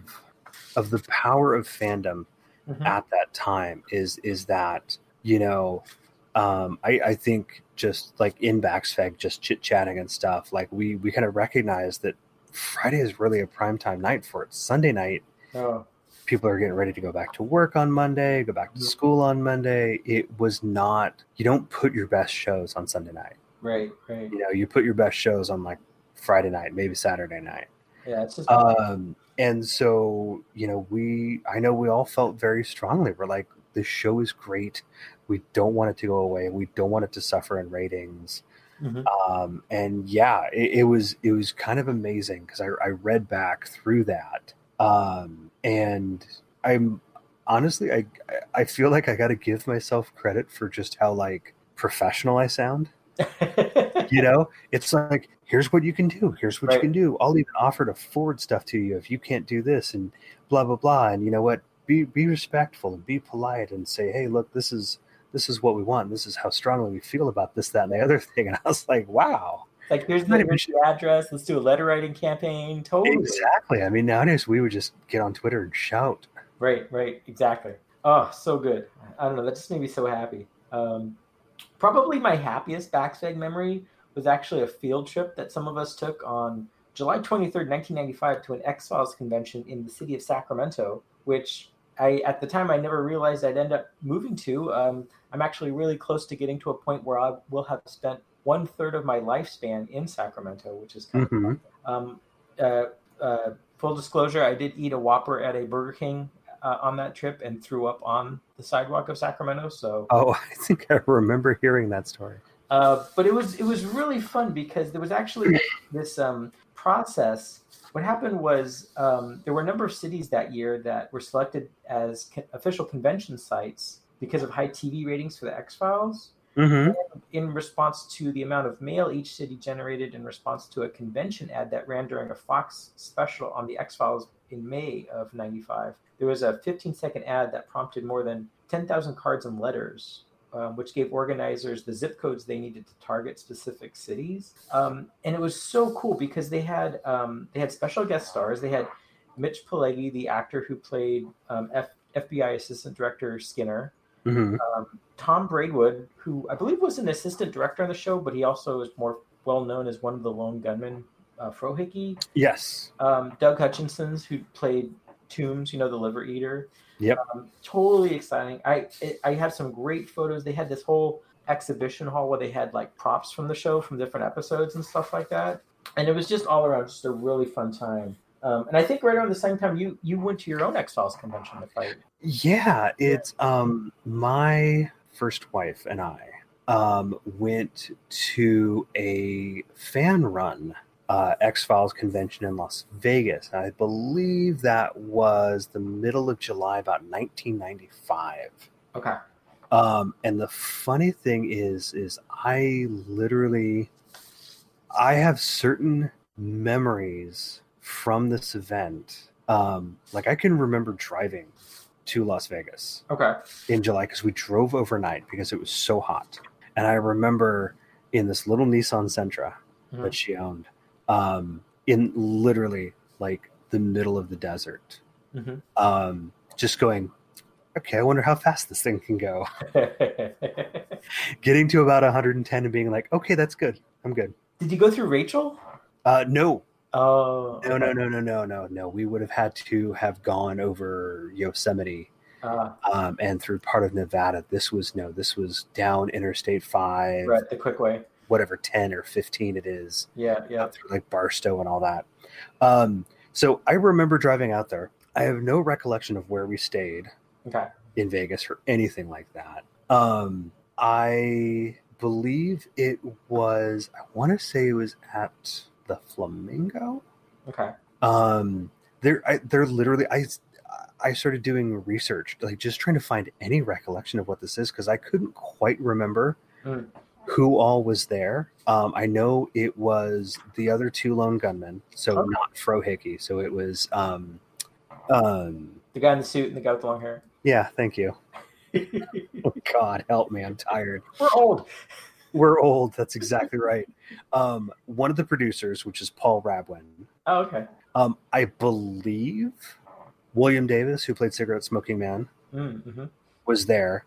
of the power of fandom mm-hmm. at that time is, is that, you know, um, I, I think just like in Backsfag, just chit chatting and stuff. Like we, we kind of recognize that Friday is really a primetime night for it. Sunday night, oh. people are getting ready to go back to work on Monday, go back to school on Monday. It was not, you don't put your best shows on Sunday night. Right. Right. You know, you put your best shows on like Friday night, maybe Saturday night. Yeah. It's just um, and so, you know, we, I know we all felt very strongly. We're like, this show is great. We don't want it to go away. We don't want it to suffer in ratings. Mm-hmm. Um, and yeah, it, it was it was kind of amazing because I, I read back through that, um, and I'm honestly I I feel like I got to give myself credit for just how like professional I sound. You know, it's like here's what you can do. Here's what right. you can do. I'll even offer to forward stuff to you if you can't do this and blah blah blah. And you know what? Be be respectful and be polite and say, hey, look, this is this is what we want. This is how strongly we feel about this, that, and the other thing. And I was like, wow. Like, here's the, here's the address. Let's do a letter writing campaign. Totally. Exactly. I mean, nowadays we would just get on Twitter and shout. Right, right. Exactly. Oh, so good. I don't know. That just made me so happy. Um, probably my happiest Backstage memory was actually a field trip that some of us took on July twenty-third, nineteen ninety-five to an X-Files convention in the city of Sacramento, which I, at the time, I never realized I'd end up moving to. Um, I'm actually really close to getting to a point where I will have spent one third of my lifespan in Sacramento, which is kind mm-hmm. of um, uh, uh, full disclosure. I did eat a Whopper at a Burger King uh, on that trip and threw up on the sidewalk of Sacramento. So, oh, I think I remember hearing that story. Uh, but it was it was really fun because there was actually this um, process. What happened was um, there were a number of cities that year that were selected as co- official convention sites because of high T V ratings for the X-Files. Mm-hmm. In response to the amount of mail each city generated in response to a convention ad that ran during a Fox special on the X-Files in May of ninety-five, there was a fifteen-second ad that prompted more than ten thousand cards and letters, um, which gave organizers the zip codes they needed to target specific cities. Um, and it was so cool because they had um, they had special guest stars. They had Mitch Pileggi, the actor who played um, F- F B I Assistant Director Skinner. Mm-hmm. Um, Tom Braidwood, who I believe was an assistant director on the show, but he also is more well-known as one of the Lone Gunmen, uh, Frohickey. Yes. Um, Doug Hutchinson's, who played Tooms, you know, the liver eater. Yep. Um, totally exciting. I it, I had some great photos. They had this whole exhibition hall where they had like props from the show from different episodes and stuff like that. And it was just all around just a really fun time. Um, and I think right around the same time you you went to your own X-Files convention to fight. Yeah, it's um my first wife and I um went to a fan run uh X-Files convention in Las Vegas. And I believe that was the middle of July, about nineteen ninety-five. Okay. Um, and the funny thing is, is I literally, I have certain memories from this event. Um, like I can remember driving to Las Vegas. Okay. In July, because we drove overnight because it was so hot. And I remember in this little Nissan Sentra mm-hmm. that she owned, um, in literally like the middle of the desert, mm-hmm. um, just going, okay, I wonder how fast this thing can go. Getting to about one hundred ten and being like, okay, that's good. I'm good. Did you go through Rachel? Uh, no. Oh. No, okay. no, no, no, no, no, no. We would have had to have gone over Yosemite uh, um, and through part of Nevada. This was, no, this was down Interstate five. Right, the quick way. Whatever, ten or fifteen it is. Yeah, yeah. Through like Barstow and all that. Um, so I remember driving out there. I have no recollection of where we stayed. Okay. In Vegas or anything like that. Um, I believe it was, I want to say it was at the Flamingo. Okay. Um, there, I, they're literally, I, I started doing research, like just trying to find any recollection of what this is because I couldn't quite remember mm. who all was there. Um, I know it was the other two Lone Gunmen, so okay. not Frohickey. So it was um, um, the guy in the suit and the guy with the long hair. Yeah, thank you. Oh, God, help me. I'm tired. We're old. We're old. That's exactly right. Um, one of the producers, which is Paul Rabwin. Oh, okay. Um, I believe William Davis, who played Cigarette Smoking Man, mm-hmm. was there.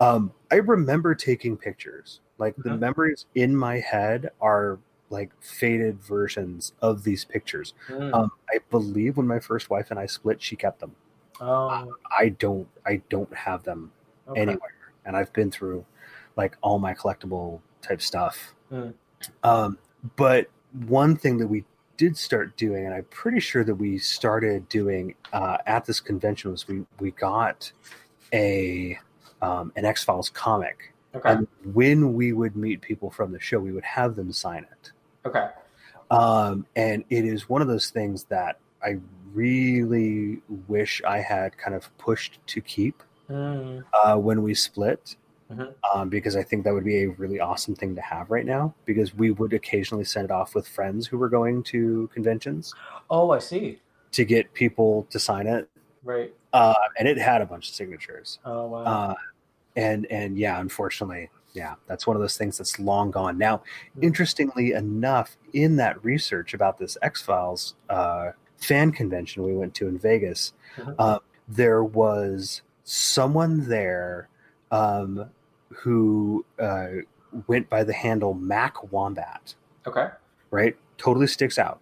Um, I remember taking pictures. Like, mm-hmm. the memories in my head are, like, faded versions of these pictures. Mm. Um, I believe when my first wife and I split, she kept them. Oh. I don't I don't have them okay. anywhere. And I've been through like all my collectible type stuff. Mm. Um, but one thing that we did start doing, and I'm pretty sure that we started doing uh, at this convention, was we, we got a um, an X-Files comic. Okay. And when we would meet people from the show, we would have them sign it. Okay. Um, and it is one of those things that I really wish I had kind of pushed to keep mm. uh, when we split, mm-hmm. um, because I think that would be a really awesome thing to have right now, because we would occasionally send it off with friends who were going to conventions. Oh, I see. To get people to sign it. Right. Uh, and it had a bunch of signatures. Oh, wow. Uh, and, and yeah, unfortunately, yeah, that's one of those things that's long gone. Now, mm-hmm. interestingly enough, in that research about this X-Files uh, fan convention we went to in Vegas, mm-hmm. uh, there was someone there um, who uh, went by the handle Mac Wombat. Okay. Right? Totally sticks out.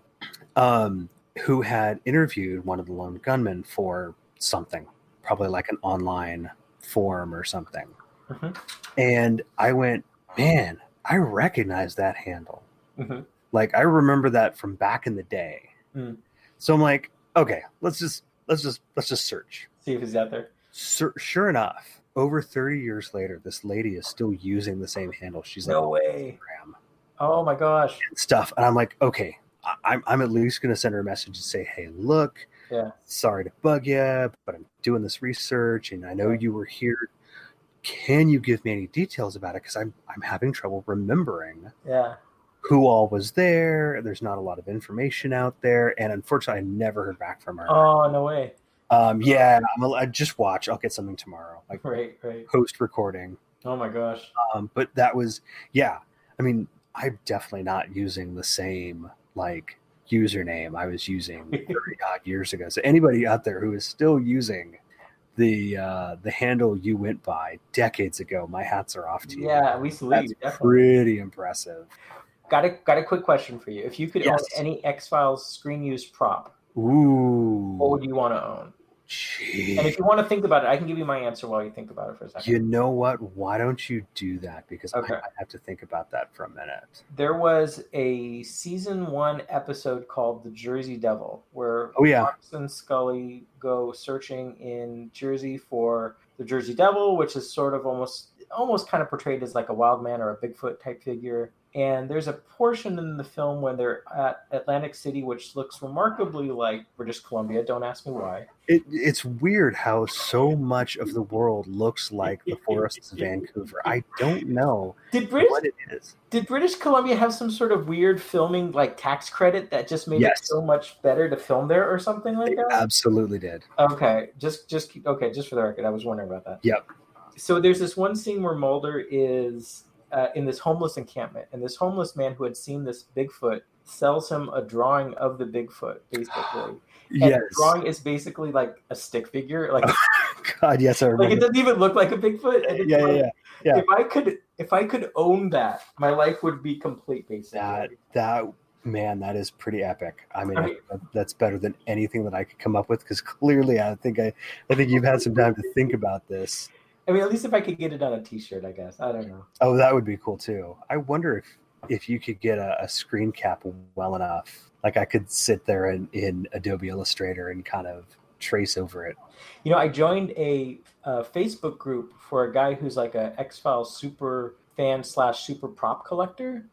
Um, who had interviewed one of the Lone Gunmen for something, probably like an online forum or something. Mm-hmm. And I went, man, I recognize that handle. Mm-hmm. Like, I remember that from back in the day. Mm. So I'm like, okay, let's just let's just let's just search. See if he's out there. Sur- sure enough, over thirty years later, this lady is still using the same handle. She's like, no way. Instagram. Oh my gosh. And stuff. And I'm like, okay, I- I'm I'm at least gonna send her a message and say, hey, look, yeah, sorry to bug you, but I'm doing this research, and I know you were here. Can you give me any details about it? Because I'm I'm having trouble remembering. Yeah. Who all was there? There's not a lot of information out there, and unfortunately, I never heard back from her. Oh, no way! Um, yeah, I'm a, I just watch. I'll get something tomorrow, like right, right. Host recording. Oh my gosh! Um, but that was, yeah. I mean, I'm definitely not using the same like username I was using thirty odd years ago. So anybody out there who is still using the uh, the handle you went by decades ago, my hats are off to you. Yeah, we salute. That's pretty impressive. Got a, got a quick question for you. If you could yes. own any X-Files screen use prop, ooh, what would you want to own? Jeez. And if you want to think about it, I can give you my answer while you think about it for a second. You know what? Why don't you do that? Because okay. I, I have to think about that for a minute. There was a season one episode called The Jersey Devil, where oh, yeah. Fox and Scully go searching in Jersey for the Jersey Devil, which is sort of almost almost kind of portrayed as like a wild man or a Bigfoot type figure. And there's a portion in the film when they're at Atlantic City, which looks remarkably like British Columbia. Don't ask me why. It, it's weird how so much of the world looks like the forests of Vancouver. I don't know did British, what it is. Did British Columbia have some sort of weird filming like tax credit that just made yes. it so much better to film there or something like they that? Absolutely did. Okay, just just keep, okay, just for the record, I was wondering about that. Yep. So there's this one scene where Mulder is Uh, in this homeless encampment, and this homeless man who had seen this Bigfoot sells him a drawing of the Bigfoot, basically. Yes. And the drawing is basically like a stick figure. Like, God, yes, I remember. Like it doesn't even look like a Bigfoot. Yeah, yeah, yeah, yeah. If I could, if I could own that, my life would be complete. Basically, that that man, that is pretty epic. I mean, I mean I, that's better than anything that I could come up with because clearly, I think I, I think you've had some time to think about this. I mean, at least if I could get it on a T-shirt, I guess. I don't know. Oh, that would be cool, too. I wonder if, if you could get a, a screen cap well enough. Like, I could sit there in, in Adobe Illustrator and kind of trace over it. You know, I joined a, a Facebook group for a guy who's like a X-Files super fan slash super prop collector.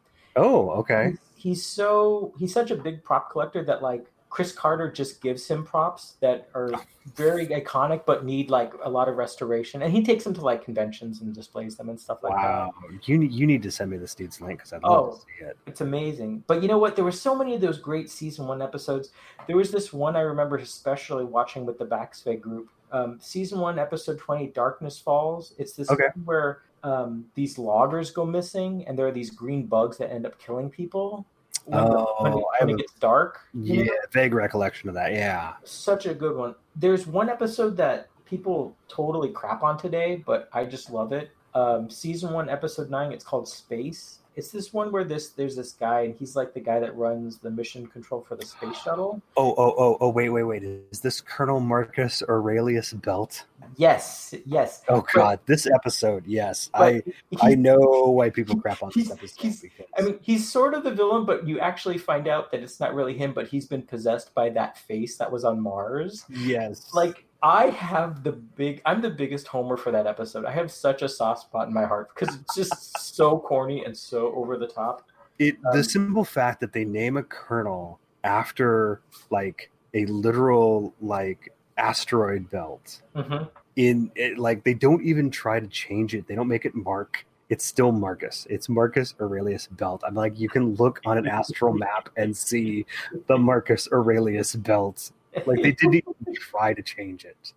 Oh, okay. He's, he's so he's such a big prop collector that, like, Chris Carter just gives him props that are very iconic, but need like a lot of restoration. And he takes them to like conventions and displays them and stuff like wow. that. Wow. You, you need to send me this dude's link because I'd love oh, to see it. It's amazing. But you know what? There were so many of those great season one episodes. There was this one I remember especially watching with the Backsveg group. Um, season one, episode twenty, Darkness Falls. It's this okay. one where um, these loggers go missing and there are these green bugs that end up killing people. When, oh, when, it, when it gets dark. Yeah, know? Vague recollection of that, yeah. Such a good one. There's one episode that people totally crap on today, but I just love it. Um, season one, episode nine, it's called Space. It's this one where this there's this guy, and he's like the guy that runs the mission control for the space shuttle. Oh, oh, oh, oh, wait, wait, wait. Is this Colonel Marcus Aurelius Belt? Yes, yes. Oh, God, but, this episode, yes. I I know why people crap on this episode. He's, because... I mean, he's sort of the villain, but you actually find out that it's not really him, but he's been possessed by that face that was on Mars. Yes. Like, I have the big, I'm the biggest homer for that episode. I have such a soft spot in my heart because it's just so corny and so over the top. It um, the simple fact that they name a colonel after like a literal like asteroid belt mm-hmm. in it, like they don't even try to change it. They don't make it Mark. It's still Marcus. It's Marcus Aurelius Belt. I'm like, you can look on an astral map and see the Marcus Aurelius Belt. Like, they didn't even try to change it.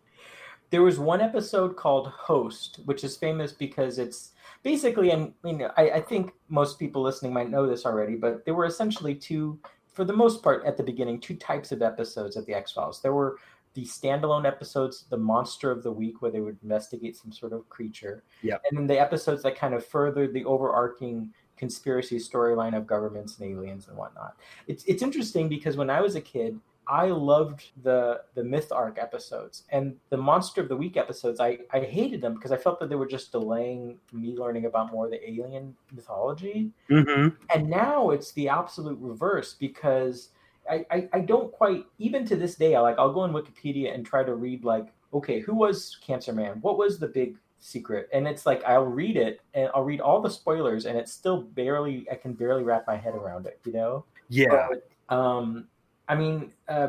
There was one episode called Host, which is famous because it's basically, and you know, I, I think most people listening might know this already, but there were essentially two, for the most part at the beginning, two types of episodes of the X-Files. There were the standalone episodes, the monster of the week, where they would investigate some sort of creature. Yep. And then the episodes that kind of furthered the overarching conspiracy storyline of governments and aliens and whatnot. It's, it's interesting because when I was a kid, I loved the the myth arc episodes and the monster of the week episodes. I, I hated them because I felt that they were just delaying me learning about more of the alien mythology. Mm-hmm. And now it's the absolute reverse because I, I, I don't quite, even to this day, I like I'll go on Wikipedia and try to read like, okay, who was Cancer Man? What was the big secret? And it's like, I'll read it and I'll read all the spoilers and it's still barely, I can barely wrap my head around it, you know? Yeah. But, um, I mean, uh,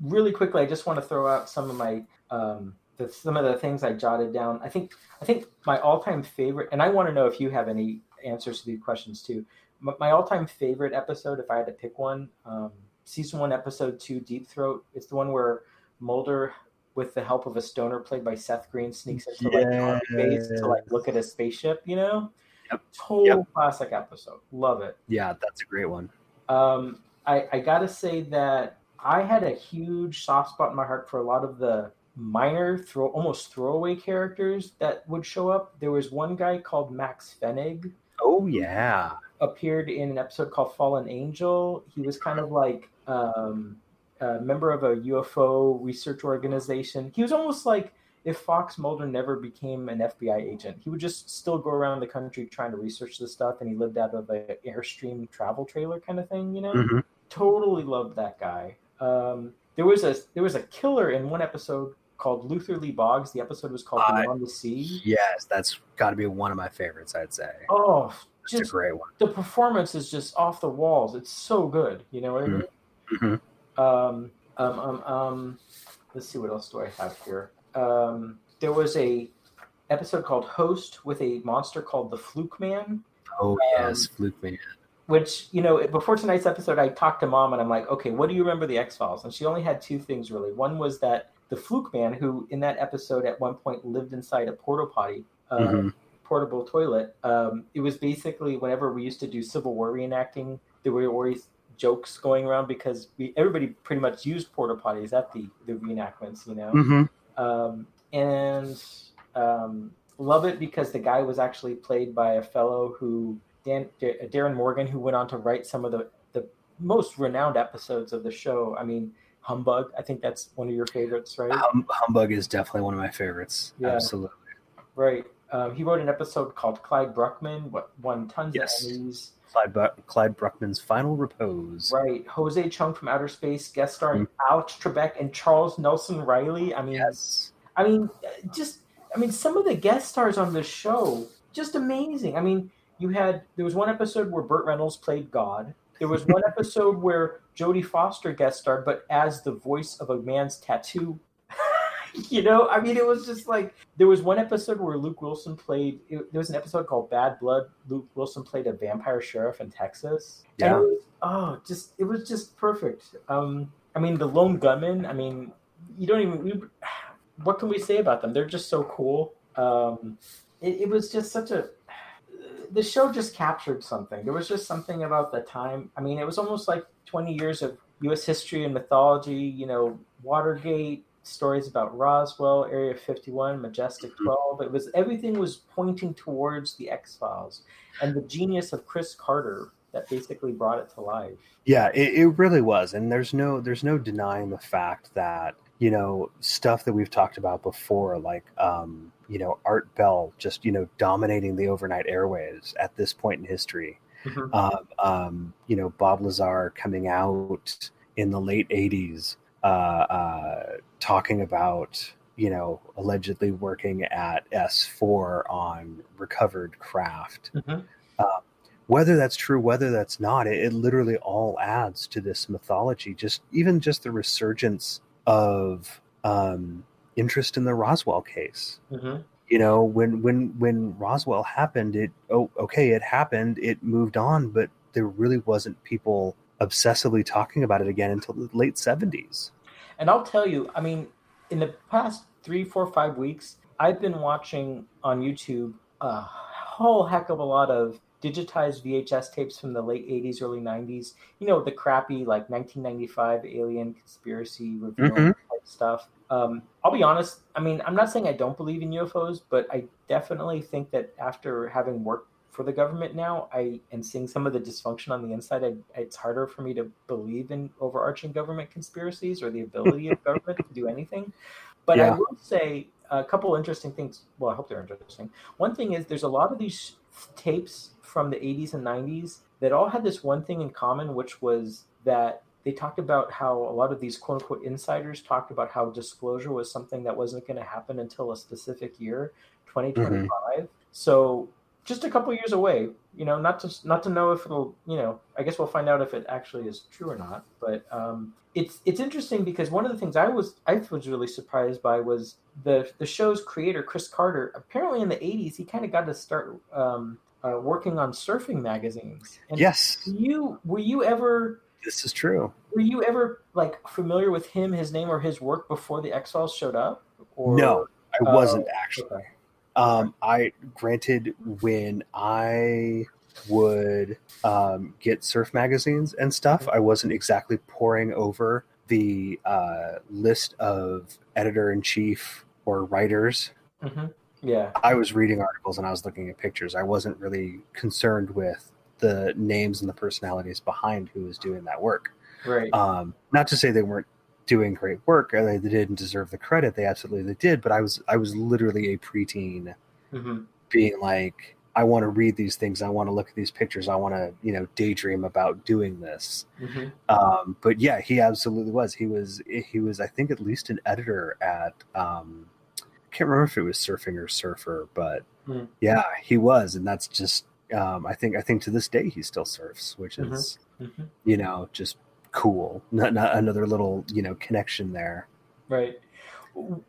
really quickly, I just want to throw out some of my um, the, some of the things I jotted down. I think I think my all-time favorite, and I want to know if you have any answers to these questions too. My, my all-time favorite episode, if I had to pick one, um, season one, episode two, Deep Throat. It's the one where Mulder, with the help of a stoner played by Seth Green, sneaks into yes. like an army base to like look at a spaceship. You know, yep. total yep. classic episode. Love it. Yeah, that's a great one. Um, I, I gotta say that I had a huge soft spot in my heart for a lot of the minor, throw, almost throwaway characters that would show up. There was one guy called Max Fennig. Oh, yeah. Appeared in an episode called Fallen Angel. He was kind of like um, a member of a U F O research organization. He was almost like if Fox Mulder never became an F B I agent. He would just still go around the country trying to research this stuff, and he lived out of an Airstream travel trailer kind of thing, you know? Mm-hmm. Totally loved that guy. Um, there was a there was a killer in one episode called Luther Lee Boggs. The episode was called uh, Beyond the Sea. Yes, that's got to be one of my favorites, I'd say. Oh, that's just a great one. The performance is just off the walls. It's so good, you know what I mean? Mm-hmm. Um, um, um, um, let's see, what else do I have here? Um, there was a episode called Host with a monster called the Fluke Man. Oh, um, yes, Fluke Man. Which, you know, before tonight's episode, I talked to Mom and I'm like, okay, what do you remember the X-Files? And she only had two things, really. One was that the Fluke Man, who in that episode at one point lived inside a porta potty, uh, mm-hmm. portable toilet. Um, it was basically whenever we used to do Civil War reenacting, there were always jokes going around because we everybody pretty much used porta potties at the, the reenactments, you know? Mm-hmm. Um, and um, love it because the guy was actually played by a fellow who, Dan, D- Darren Morgan, who went on to write some of the, the most renowned episodes of the show. I mean, Humbug, I think that's one of your favorites, right? Um, Humbug is definitely one of my favorites. Yeah. Absolutely. Right. Um, he wrote an episode called Clyde Bruckman, what won tons yes. of Emmys. Clyde, Bu- Clyde Bruckman's Final Repose. Right. Jose Chung from Outer Space, guest starring mm-hmm. Alex Trebek and Charles Nelson Riley. I mean, yes. I mean, just, I mean, some of the guest stars on this show, just amazing. I mean, you had, there was one episode where Burt Reynolds played God. There was one episode where Jodie Foster guest starred, but as the voice of a man's tattoo. You know, I mean, it was just like, there was one episode where Luke Wilson played, it, there was an episode called Bad Blood. Luke Wilson played a vampire sheriff in Texas. Yeah. And it was, oh, just, it was just perfect. Um, I mean, the Lone Gunmen, I mean, you don't even, we, what can we say about them? They're just so cool. Um, it, it was just such a, the show just captured something. There was just something about the time. I mean, it was almost like twenty years of U S history and mythology, you know, Watergate, stories about Roswell, Area fifty-one, Majestic twelve. It was everything was pointing towards the X-Files and the genius of Chris Carter that basically brought it to life. Yeah, it, it really was. And there's no there's no denying the fact that, you know, stuff that we've talked about before, like, um, you know, Art Bell just, you know, dominating the overnight airwaves at this point in history. Mm-hmm. Um, um, you know, Bob Lazar coming out in the late eighties. Uh, uh, talking about, you know, allegedly working at S four on recovered craft. Mm-hmm. Uh, whether that's true, whether that's not, it, it literally all adds to this mythology. Just even just the resurgence of um, interest in the Roswell case. Mm-hmm. You know, when when when Roswell happened, it oh okay, it happened, it moved on, but there really wasn't people obsessively talking about it again until the late seventies. And I'll tell you, I mean, in the past three, four, five weeks, I've been watching on YouTube a whole heck of a lot of digitized V H S tapes from the late eighties, early nineties. You know, the crappy, like, nineteen ninety-five alien conspiracy reveal mm-hmm. type stuff. Um, I'll be honest. I mean, I'm not saying I don't believe in U F Os, but I definitely think that after having worked for the government now, I and seeing some of the dysfunction on the inside, I, it's harder for me to believe in overarching government conspiracies or the ability of government to do anything. But yeah. I will say a couple interesting things. Well, I hope they're interesting. One thing is there's a lot of these tapes from the eighties and nineties that all had this one thing in common, which was that they talked about how a lot of these quote unquote insiders talked about how disclosure was something that wasn't going to happen until a specific year, twenty twenty-five. Mm-hmm. So just a couple years away, you know, not to not to know if it'll, you know, I guess we'll find out if it actually is true or not. But um, it's it's interesting because one of the things I was I was really surprised by was the the show's creator, Chris Carter. Apparently in the eighties, he kind of got to start um, uh, working on surfing magazines. And yes. You were you ever? This is true. Were you ever like familiar with him, his name, or his work before the X-Files showed up? Or, no, I uh, wasn't actually. Okay. Um, I granted when I would um, get surf magazines and stuff, I wasn't exactly poring over the uh, list of editor-in-chief or writers. Mm-hmm. Yeah, I was reading articles and I was looking at pictures. I wasn't really concerned with the names and the personalities behind who was doing that work. Right. Um, not to say they weren't doing great work, or they didn't deserve the credit. They absolutely did. But I was, I was literally a preteen, mm-hmm. being like, I want to read these things. I want to look at these pictures. I want to, you know, daydream about doing this. Mm-hmm. Um, but yeah, he absolutely was. He was, he was, I think, at least an editor at, um, I can't remember if it was Surfing or Surfer, but mm-hmm. yeah, he was. And that's just, um, I think, I think to this day he still surfs, which is, mm-hmm. you know, just cool. Not, not another little, you know, connection there. Right.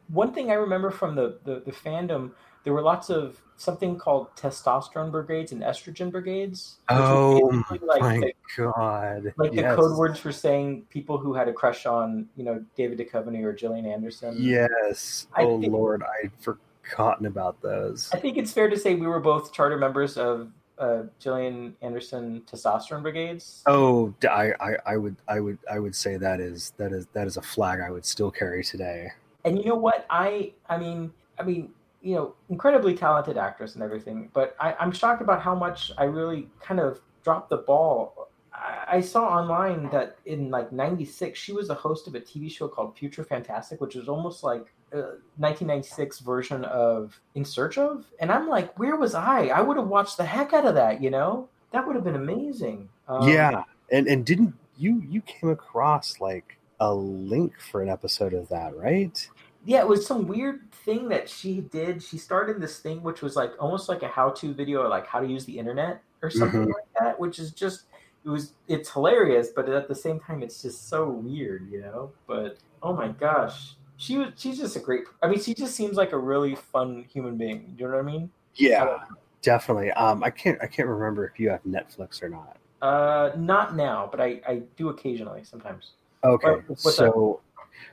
One thing I remember from the, the, the fandom, there were lots of something called testosterone brigades and estrogen brigades. Oh, like my the, God. Like yes. the code words for saying people who had a crush on, you know, David Duchovny or Gillian Anderson. Yes. I oh, think, Lord, I'd forgotten about those. I think it's fair to say we were both charter members of uh, Gillian Anderson testosterone brigades. Oh, I, I, I would, I would, I would say that is, that is, that is a flag I would still carry today. And you know what? I, I mean, I mean, you know, incredibly talented actress and everything, but I, I'm shocked about how much I really kind of dropped the ball. I, I saw online that in like ninety-six, she was the host of a T V show called Future Fantastic, which was almost like a nineteen ninety-six version of In Search Of. And I'm like, where was I? I would have watched the heck out of that, you know? That would have been amazing. Um, yeah. And and didn't you, you came across like a link for an episode of that, right? Yeah, it was some weird thing that she did. She started this thing, which was like almost like a how-to video, or like how to use the internet or something mm-hmm. like that, which is just, it was, it's hilarious, but at the same time, it's just so weird, you know? But oh my gosh, she was, she's just a great, I mean, she just seems like a really fun human being. Do you know what I mean? Yeah, uh, definitely. Um, I can't, I can't remember if you have Netflix or not. Uh, not now, but I, I do occasionally sometimes. Okay, or, what's so. That?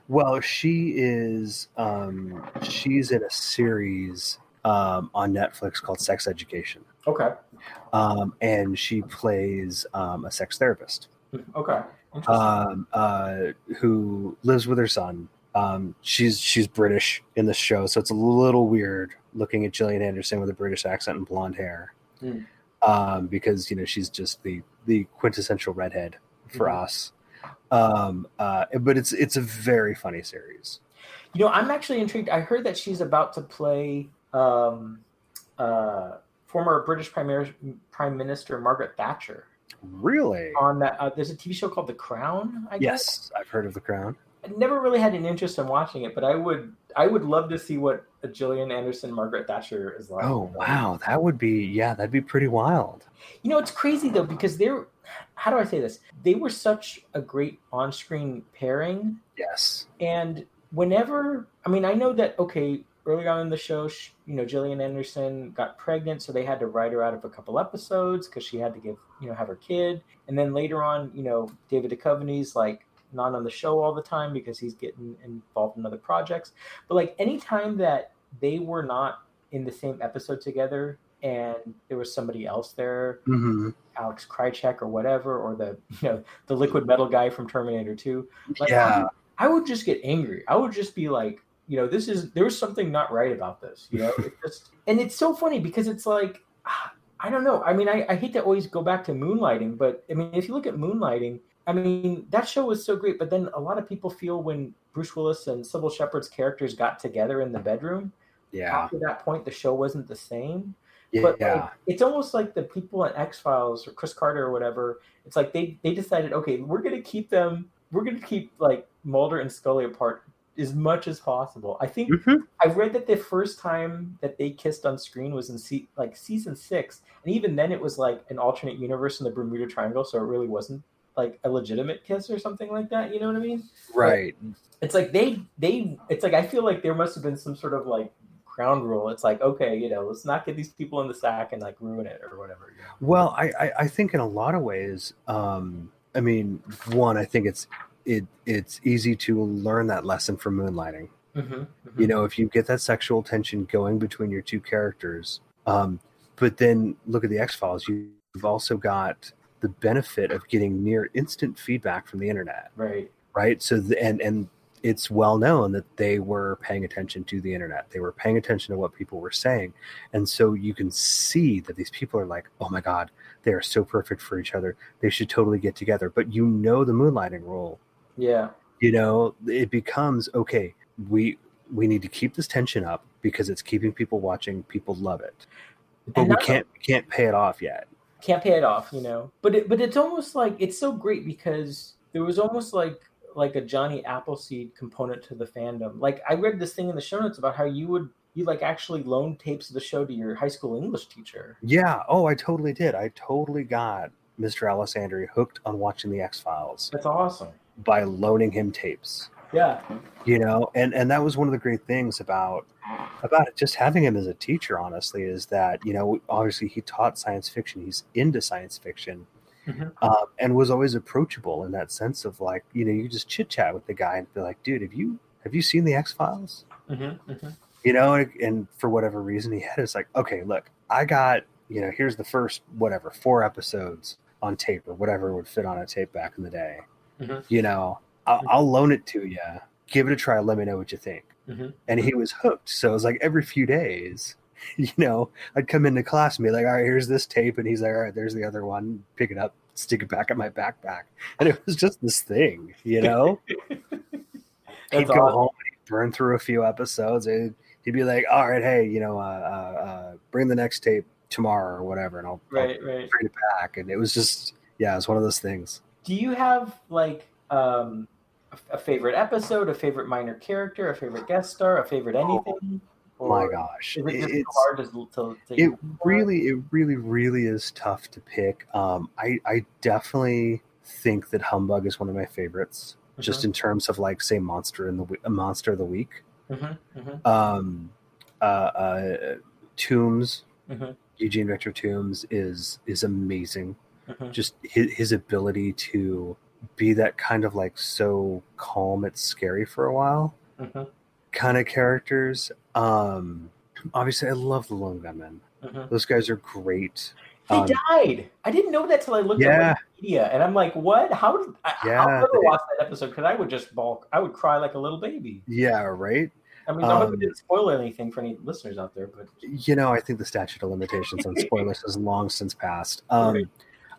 Well, she is, um, she's in a series um, on Netflix called Sex Education. Okay. Um, and she plays um, a sex therapist. Okay. Interesting. Um, uh, who lives with her son. Um, she's she's British in the show, so it's a little weird looking at Gillian Anderson with a British accent and blonde hair, mm. um, because you know she's just the the quintessential redhead for mm-hmm. us. Um, uh, but it's it's a very funny series. You know, I'm actually intrigued. I heard that she's about to play um, uh, former British Prime, Prime Minister Margaret Thatcher. Really? On that, uh, there's a T V show called The Crown. I guess. Yes, I've heard of The Crown. I never really had an interest in watching it, but I would I would love to see what a Gillian Anderson Margaret Thatcher is like. Oh wow, that would be yeah, that'd be pretty wild. You know, it's crazy though because they're. How do I say this? They were such a great on-screen pairing. Yes. And whenever, I mean, I know that, okay, early on in the show, she, you know, Gillian Anderson got pregnant, so they had to write her out of a couple episodes because she had to give, you know, have her kid. And then later on, you know, David Duchovny's like not on the show all the time because he's getting involved in other projects. But like any time that they were not in the same episode together, and there was somebody else there, mm-hmm. Alex Krychek or whatever, or the you know the liquid metal guy from Terminator two. Like, yeah, I, I would just get angry. I would just be like, you know, this is there's something not right about this. You know, it just and it's so funny because it's like I don't know. I mean, I, I hate to always go back to Moonlighting, but I mean, if you look at Moonlighting, I mean that show was so great. But then a lot of people feel when Bruce Willis and Sybil Shepherd's characters got together in the bedroom, yeah, after that point the show wasn't the same. Yeah. But like, it's almost like the people in X-Files or Chris Carter or whatever, it's like they, they decided, okay, we're going to keep them, we're going to keep like Mulder and Scully apart as much as possible. I think mm-hmm. I read that the first time that they kissed on screen was in se- like season six. And even then it was like an alternate universe in the Bermuda Triangle. So it really wasn't like a legitimate kiss or something like that. You know what I mean? Right. Like, it's like they, they, it's like, I feel like there must've been some sort of like, ground rule. It's like, okay, you know, let's not get these people in the sack and like ruin it or whatever. You know? Well, I, I, I think in a lot of ways, um, I mean, one, I think it's it it's easy to learn that lesson from Moonlighting. Mm-hmm, mm-hmm. You know, if you get that sexual tension going between your two characters, um, but then look at the X-Files, you've also got the benefit of getting near instant feedback from the internet. Right. Right. So, the, and, and it's well known that they were paying attention to the internet. They were paying attention to what people were saying. And so you can see that these people are like, oh my God, they are so perfect for each other. They should totally get together. But you know, the moonlighting rule. Yeah. You know, it becomes, okay, we, we need to keep this tension up because it's keeping people watching. People love it, but we can't, we can't pay it off yet. Can't pay it off, you know, but, it, but it's almost like, it's so great because there was almost like, like a Johnny Appleseed component to the fandom. Like I read this thing in the show notes about how you would, you like actually loan tapes of the show to your high school English teacher. Yeah. Oh, I totally did. I totally got Mister Alessandri hooked on watching the X-Files. That's awesome. By loaning him tapes. Yeah. You know, and, and that was one of the great things about, about it, just having him as a teacher, honestly, is that, you know, obviously he taught science fiction. He's into science fiction. Mm-hmm. Um, and was always approachable in that sense of like, you know, you just chit chat with the guy and be like, dude, have you have you seen the X-Files? Mm-hmm, mm-hmm. You know, and, and for whatever reason he had, it's like, okay, look, I got, you know, here's the first whatever four episodes on tape or whatever would fit on a tape back in the day. Mm-hmm. You know, I'll, mm-hmm. I'll loan it to you. Give it a try. Let me know what you think. Mm-hmm. And he was hooked. So it was like every few days. You know, I'd come into class and be like, all right, here's this tape. And he's like, all right, there's the other one. Pick it up, stick it back in my backpack. And it was just this thing, you know? He'd go awesome. Home, and he'd burn through a few episodes. And he'd be like, all right, hey, you know, uh, uh, bring the next tape tomorrow or whatever. And I'll, right, I'll right. bring it back. And it was just, yeah, it was one of those things. Do you have, like, um, a favorite episode, a favorite minor character, a favorite guest star, a favorite anything? Oh. Or my gosh, is it, it's, hard to, to, to it really, it really, really is tough to pick. Um, I, I definitely think that Humbug is one of my favorites, mm-hmm. just in terms of like, say, monster in the monster of the week. Mm-hmm, mm-hmm. Um, uh, uh, Tooms, mm-hmm. Eugene Victor Tooms is is amazing. Mm-hmm. Just his, his ability to be that kind of like so calm, it's scary for a while. Mm-hmm. Kind of characters. Um, obviously, I love the Lone Gunmen. Uh-huh. Those guys are great. They um, died. I didn't know that till I looked yeah. at Wikipedia, and I'm like, "What? How did I, yeah, I never watch that episode?" Because I would just balk. I would cry like a little baby. Yeah, right. I mean, I um, hope it didn't spoil anything for any listeners out there, but you know, I think the statute of limitations on spoilers has long since passed. Um, right.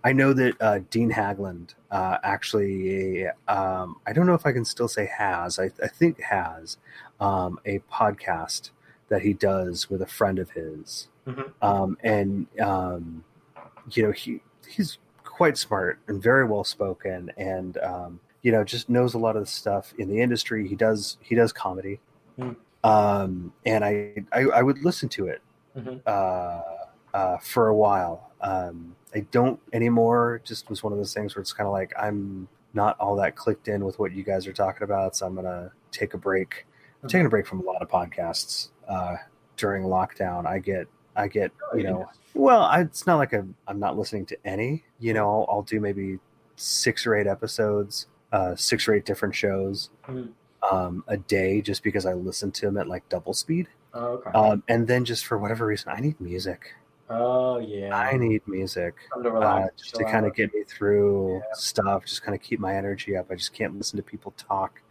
I know that uh, Dean Haglund uh, actually, um, I don't know if I can still say has, I, I think has, um, a podcast that he does with a friend of his. Mm-hmm. Um, and, um, you know, he he's quite smart and very well-spoken and, um, you know, just knows a lot of the stuff in the industry. He does he does comedy. Mm-hmm. Um, and I, I, I would listen to it mm-hmm. uh, uh, for a while. Um I don't anymore. Just was one of those things where it's kind of like, I'm not all that clicked in with what you guys are talking about. So I'm going to take a break. I'm taking a break from a lot of podcasts uh, during lockdown. I get, I get, you know, well, I, it's not like I'm, I'm not listening to any, you know, I'll, I'll do maybe six or eight episodes, uh, six or eight different shows mm-hmm. um, a day, just because I listen to them at like double speed. Oh, okay. Um, and then just for whatever reason, I need music. Oh, yeah. I need music to uh, just to kind of get me through yeah. stuff, just kind of keep my energy up. I just can't listen to people talk,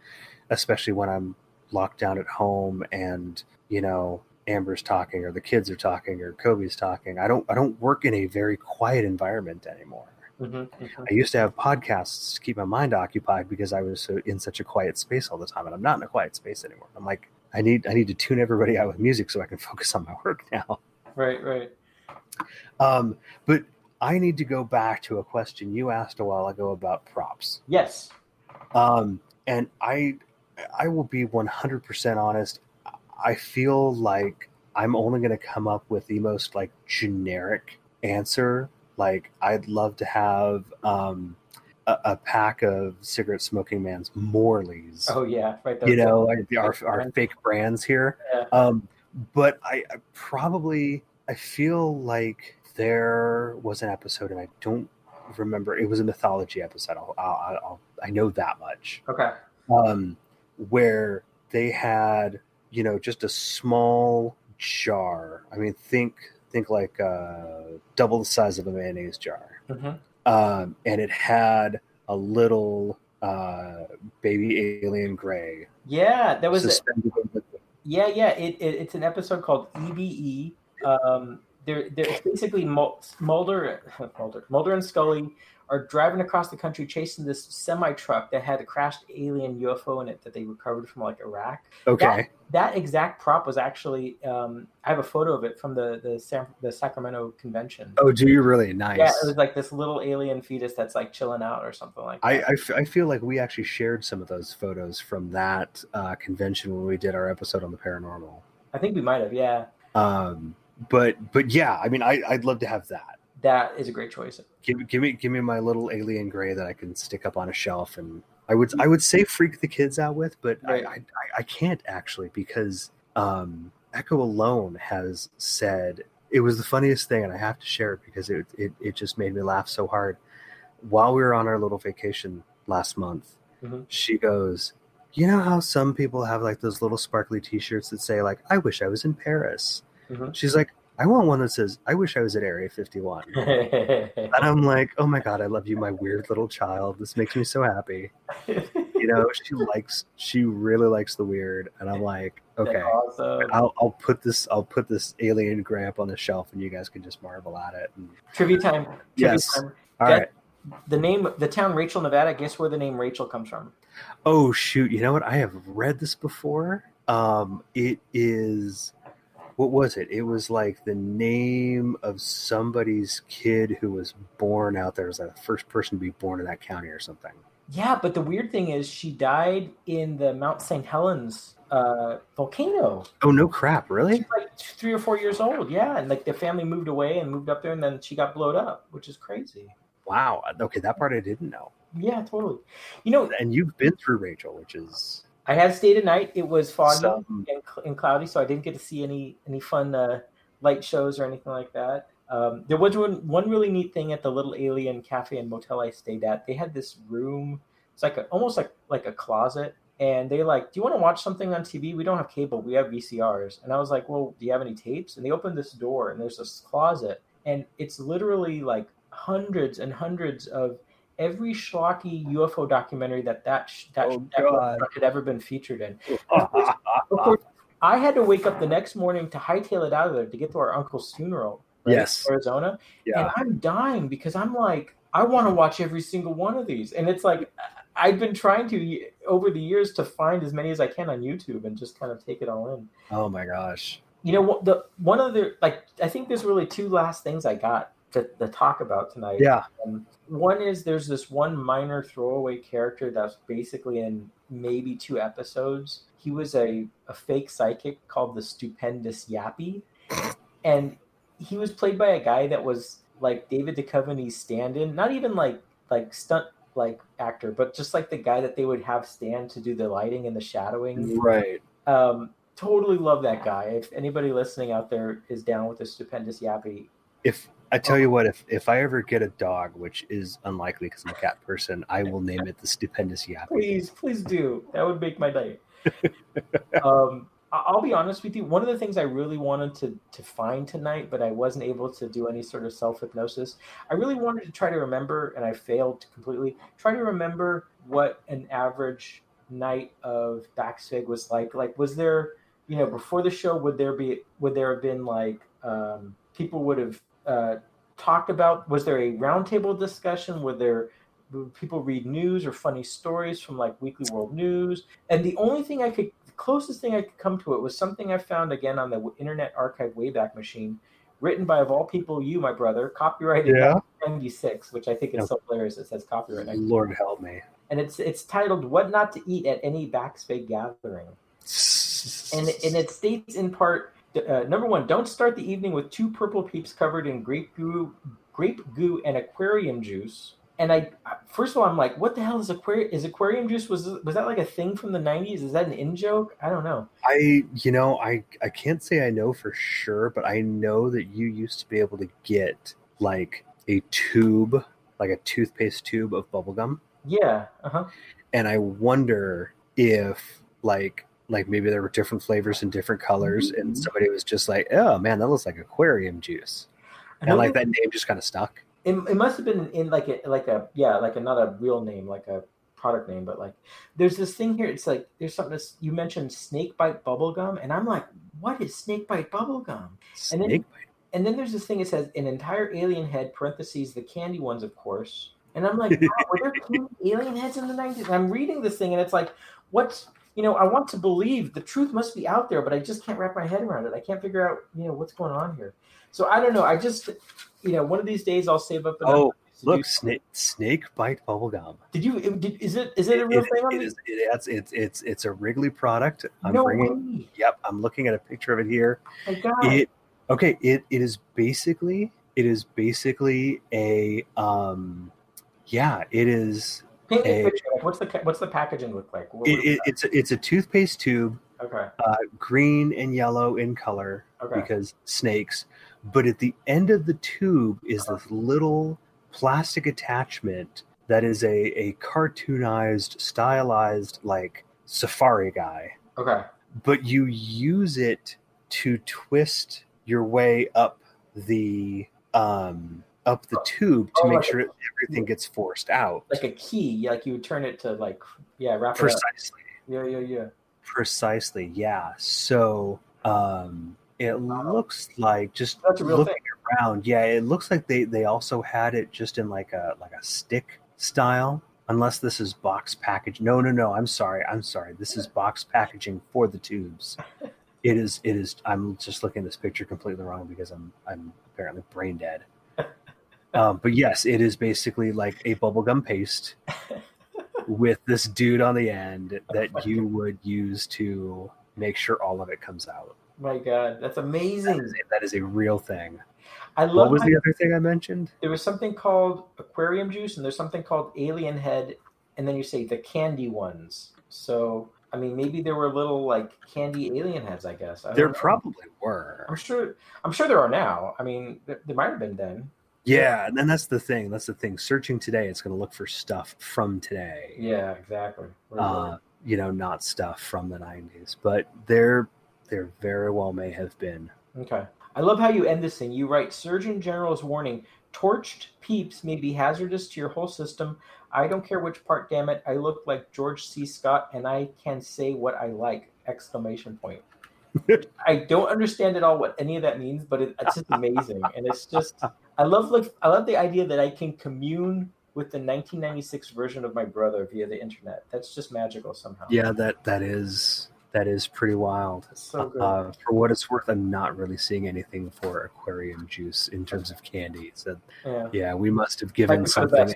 especially when I'm locked down at home and, you know, Amber's talking or the kids are talking or Kobe's talking. I don't I don't work in a very quiet environment anymore. Mm-hmm, mm-hmm. I used to have podcasts to keep my mind occupied because I was so, in such a quiet space all the time, and I'm not in a quiet space anymore. I'm like, I need I need to tune everybody out with music so I can focus on my work now. Right, right. Um, but I need to go back to a question you asked a while ago about props. Yes. Um, and I, I will be one hundred percent honest. I feel like I'm only going to come up with the most like generic answer. Like I'd love to have, um, a, a pack of cigarette smoking man's Morley's. Oh yeah. Right. You know, like the, our, our fake brands here. Yeah. Um, but I, I probably, I feel like there was an episode, and I don't remember. It was a mythology episode. I'll, I'll, I'll, I know that much. Okay. Um, where they had, you know, just a small jar. I mean, think think like uh, double the size of a mayonnaise jar. Mm-hmm. Um, and it had a little uh, Baby Alien Gray. Yeah, that was suspended. A, yeah, yeah. It, it it's an episode called E B E. Um, they're they're it's basically Mulder, Mulder, Mulder and Scully are driving across the country chasing this semi truck that had a crashed alien U F O in it that they recovered from like Iraq. Okay. That, that exact prop was actually, um, I have a photo of it from the, the, San, the Sacramento convention. Oh, do you really? Nice. Yeah. It was like this little alien fetus that's like chilling out or something like that. I, I, f- I feel like we actually shared some of those photos from that uh, convention when we did our episode on the paranormal. I think we might've. Yeah. Um, but, but yeah, I mean, I, I'd love to have that. That is a great choice. Give, give me, give me my little alien gray that I can stick up on a shelf, and I would, I would say freak the kids out with, but right. I, I, I can't actually because um, Echo alone has said it was the funniest thing, and I have to share it because it, it, it just made me laugh so hard. While we were on our little vacation last month, mm-hmm. she goes, "You know how some people have like those little sparkly T-shirts that say like, 'I wish I was in Paris.'" Mm-hmm. She's like, "I want one that says, 'I wish I was at Area fifty-one.'" And I'm like, oh my God, I love you, my weird little child. This makes me so happy. You know, she likes, she really likes the weird. And I'm like, okay, awesome. I'll, I'll put this, I'll put this alien gray up on the shelf and you guys can just marvel at it. And... Trivia time. Trivia yes. Time. All that, right. The name, the town Rachel, Nevada, guess where the name Rachel comes from? Oh shoot. You know what? I have read this before. Um, it is... What was it? It was like the name of somebody's kid who was born out there. It was like the first person to be born in that county or something. Yeah, but the weird thing is she died in the Mount Saint Helens uh, volcano. Oh, no crap. Really? She was like three or four years old. Yeah. And like the family moved away and moved up there and then she got blown up, which is crazy. Wow. Okay. That part I didn't know. Yeah, totally. You know, and you've been through Rachel, which is... I had stayed at night. It was foggy Some, and, and cloudy, so I didn't get to see any any fun uh, light shows or anything like that. Um, there was one, one really neat thing at the Little Alien Cafe and Motel I stayed at. They had this room. It's like a, almost like, like a closet. And they like, do you want to watch something on T V? We don't have cable. We have V C Rs. And I was like, well, do you have any tapes? And they opened this door, and there's this closet. And it's literally like hundreds and hundreds of every schlocky U F O documentary that that, sh- that, oh, that had ever been featured in. Of course, of course, I had to wake up the next morning to hightail it out of there to get to our uncle's funeral right, yes. in Arizona. Yeah. And I'm dying because I'm like, I want to watch every single one of these. And it's like, I've been trying to over the years to find as many as I can on YouTube and just kind of take it all in. Oh my gosh. You know, the one of the, like, I think there's really two last things I got to, to talk about tonight. Yeah. Um, one is there's this one minor throwaway character that's basically in maybe two episodes. He was a, a fake psychic called the Stupendous Yappy. And he was played by a guy that was like David Duchovny's stand-in. Not even like like stunt like actor, but just like the guy that they would have stand to do the lighting and the shadowing. Right. Um, totally love that guy. If anybody listening out there is down with the Stupendous Yappy. If I tell you what, if, if I ever get a dog, which is unlikely because I'm a cat person, I will name it the Stupendous Yappy. Please, please do. That would make my day. um, I'll be honest with you. One of the things I really wanted to, to find tonight, but I wasn't able to do any sort of self-hypnosis, I really wanted to try to remember, and I failed completely, try to remember what an average night of Backsig was like. Like, was there, you know, before the show, would there be, would there have been like, um, people would have, Uh, talked about, was there a roundtable discussion? Were there would people read news or funny stories from like Weekly World News? And the only thing I could, the closest thing I could come to it was something I found again on the Internet Archive Wayback Machine, written by, of all people, you, my brother, copyrighted nineteen ninety-six, which I think is no. so hilarious. It says copyright. Lord help me. And it's it's titled "What Not to Eat at Any Backstage Gathering," and and it states in part. Uh, number one, don't start the evening with two purple peeps covered in grape goo, grape goo and aquarium juice. And I, first of all, I'm like, what the hell is aquarium? Is aquarium juice was was that like a thing from the nineties? Is that an in joke? I don't know. I, you know, I I can't say I know for sure, but I know that you used to be able to get like a tube, like a toothpaste tube of bubblegum. Yeah. Uh huh. And I wonder if like. Like maybe there were different flavors and different colors, and somebody was just like, "Oh man, that looks like aquarium juice," and like that name just kind of stuck. It, it must have been in like a like a yeah like not a real name like a product name, but like there's this thing here. It's like there's something that's, you mentioned snakebite bubblegum, and I'm like, what is snakebite bubblegum? Snake and then, bite. And then there's this thing. It says an entire alien head (parentheses the candy ones, of course). And I'm like, wow, were there candy alien heads in the nineties? And I'm reading this thing, and it's like, what's you know, I want to believe the truth must be out there, but I just can't wrap my head around it. I can't figure out, you know, what's going on here. So I don't know. I just, you know, one of these days I'll save up. Oh, look, snake, snake bite bubblegum. Did you? Did, is it? Is it a real it, thing? It, it is. It, it's, it's it's it's a Wrigley product. I'm no bringing, way. Yep, I'm looking at a picture of it here. Oh, God. It, okay. It it is basically it is basically a um, yeah. It is. Paint me a picture. Like, what's the what's the packaging look like? What, it, it, it's a, it's a toothpaste tube. Okay. Uh, green and yellow in color. Okay. Because snakes. But at the end of the tube is okay. this little plastic attachment that is a a cartoonized, stylized like safari guy. Okay. But you use it to twist your way up the um. up the tube to oh, make like sure a, everything gets forced out. Like a key, like you would turn it to like, yeah, wrap it Precisely. Up. Yeah, yeah, yeah. Precisely, yeah. So um, it wow. looks like just That's a real looking thing. Around. Yeah, it looks like they, they also had it just in like a like a stick style, unless this is box package. No, no, no, I'm sorry. I'm sorry. This is box packaging for the tubes. It is, it is, I'm just looking at this picture completely wrong because I'm I'm apparently brain dead. Um, but yes, it is basically like a bubblegum paste with this dude on the end that you would use to make sure all of it comes out. My God, that's amazing. That is a, that is a real thing. I love what was my, the other thing I mentioned? There was something called aquarium juice, and there's something called alien head, and then you say the candy ones. So, I mean, maybe there were little like candy alien heads, I guess. I there know. Probably were. I'm sure, I'm sure there are now. I mean, there, there might have been then. Yeah, and then that's the thing. That's the thing. Searching today, it's going to look for stuff from today. Yeah, exactly. Really. Uh, you know, not stuff from the nineties, but there, there very well may have been. Okay. I love how you end this thing. You write, Surgeon General's warning, torched peeps may be hazardous to your whole system. I don't care which part, damn it. I look like George C. Scott, and I can say what I like, exclamation point. I don't understand at all what any of that means, but it, it's just amazing. And it's just, I love like I love the idea that I can commune with the nineteen ninety-six version of my brother via the internet. That's just magical somehow. Yeah, that that is that is pretty wild. That's so good. Uh, for what it's worth, I'm not really seeing anything for aquarium juice in terms of candy. So yeah, yeah we must have given something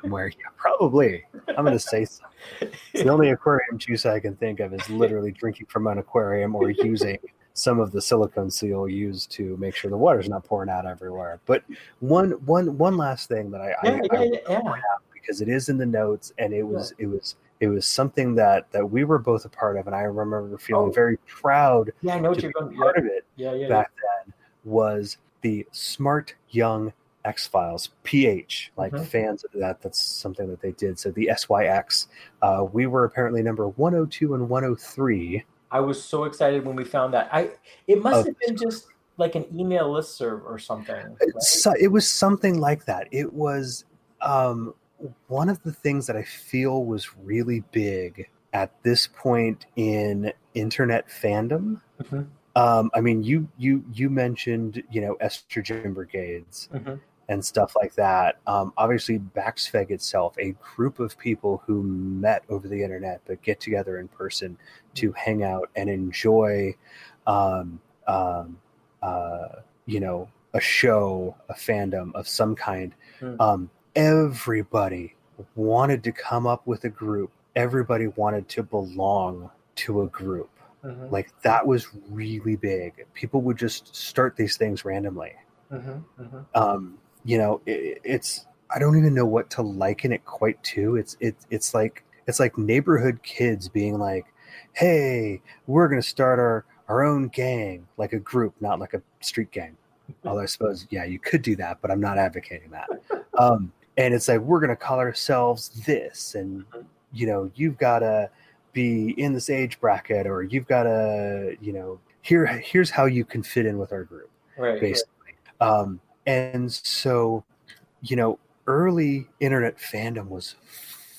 somewhere. Yeah, probably. I'm going to say so. It's the only aquarium juice I can think of is literally drinking from an aquarium or using some of the silicone seal used to make sure the water's not pouring out everywhere. But one, one, one last thing that I, yeah, I, I yeah, yeah. point out because it is in the notes, and it was, yeah. it was, it was something that, that we were both a part of, and I remember feeling oh. very proud. Yeah, I know what you're going to be part yeah. of it. Yeah, yeah, back yeah. then was the Smart Young X-Files, P H, like mm-hmm. fans of that. That's something that they did. So the S Y X, uh, we were apparently number one oh two and one oh three. I was so excited when we found that. I It must have been just like an email listserv or something. Right? So, it was something like that. It was um, one of the things that I feel was really big at this point in internet fandom. Mm-hmm. Um, I mean, you you you mentioned, you know, estrogen brigades mm-hmm. and stuff like that. Um, obviously, Backsfeg itself, a group of people who met over the internet but get together in person to hang out and enjoy, um, um, uh, you know, a show, a fandom of some kind. Mm. Um, everybody wanted to come up with a group. Everybody wanted to belong to a group. Mm-hmm. Like that was really big. People would just start these things randomly. Mm-hmm, mm-hmm. Um, you know, it, it's I don't even know what to liken it quite to. It's it it's like it's like neighborhood kids being like, "Hey, we're gonna start our our own gang, like a group, not like a street gang." Although I suppose yeah, you could do that, but I'm not advocating that. Um, and it's like we're gonna call ourselves this, and mm-hmm. you know, you've got to be in this age bracket, or you've got to, you know, here, here's how you can fit in with our group, right, basically. Right. Um, and so, you know, early internet fandom was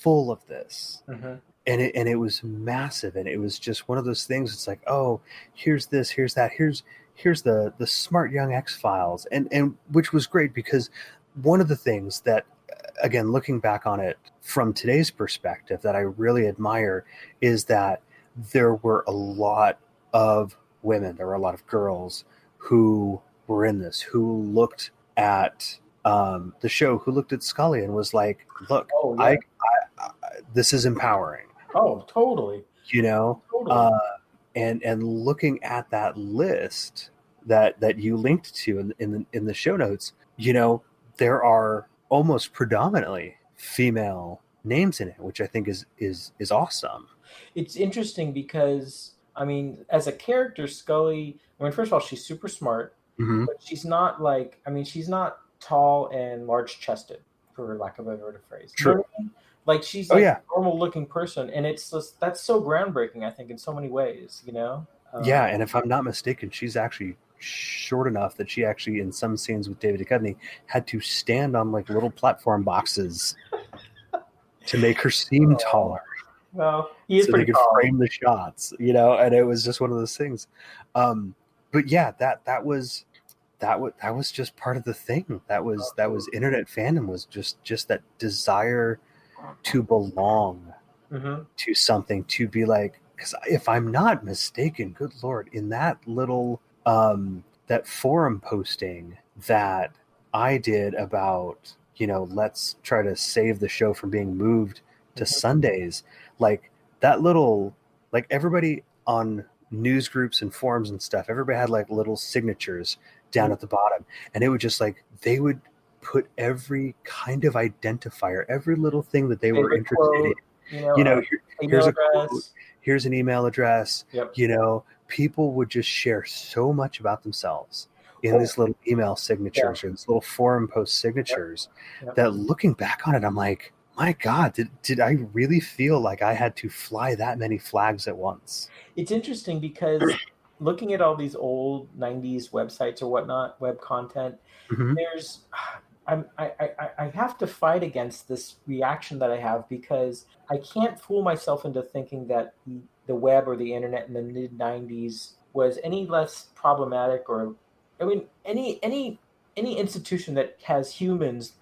full of this. Mm-hmm. And it and it was massive, and it was just one of those things. It's like, oh, here's this, here's that, here's here's the the smart young X-Files, and and which was great, because one of the things that, again, looking back on it from today's perspective, that I really admire is that there were a lot of women, there were a lot of girls who were in this, who looked at um, the show, who looked at Scully and was like, "Look, oh, yeah. I, I, I this is empowering." Oh, totally. You know, totally. Uh, and and looking at that list that that you linked to in in the, in the show notes, you know, there are almost predominantly female names in it, which I think is is is awesome. It's interesting because, I mean, as a character, Scully, I mean, first of all, she's super smart, mm-hmm. but she's not like, I mean, she's not tall and large chested, for lack of a better phrase. True. You know what I mean? Like, she's oh, like yeah. a normal looking person. And it's just, that's so groundbreaking, I think, in so many ways, you know? Um, yeah. And if I'm not mistaken, she's actually short enough that she actually, in some scenes with David Duchovny, had to stand on like little platform boxes to make her seem oh. taller. Well, he is so pretty. They could tall. Frame the shots, you know, and it was just one of those things. Um, but yeah, that that was that was that was just part of the thing. That was that was internet fandom, was just just that desire to belong mm-hmm. to something, to be like. Because if I'm not mistaken, good Lord, in that little um, that forum posting that I did about, you know, let's try to save the show from being moved to mm-hmm. Sundays. Like that little, like everybody on news groups and forums and stuff, everybody had like little signatures down at the bottom, and it would just like, they would put every kind of identifier, every little thing that they favorite were interested quote, in, you know, you know here, here's a quote, here's an email address, yep. you know, people would just share so much about themselves in oh. these little email signatures yeah. or these little forum post signatures yep. Yep. that looking back on it, I'm like, my God, did, did I really feel like I had to fly that many flags at once? It's interesting because looking at all these old nineties websites or whatnot, web content, mm-hmm. there's, I'm, I, I, I have to fight against this reaction that I have, because I can't fool myself into thinking that the web or the internet in the mid nineties was any less problematic, or, I mean, any any any institution that has humans,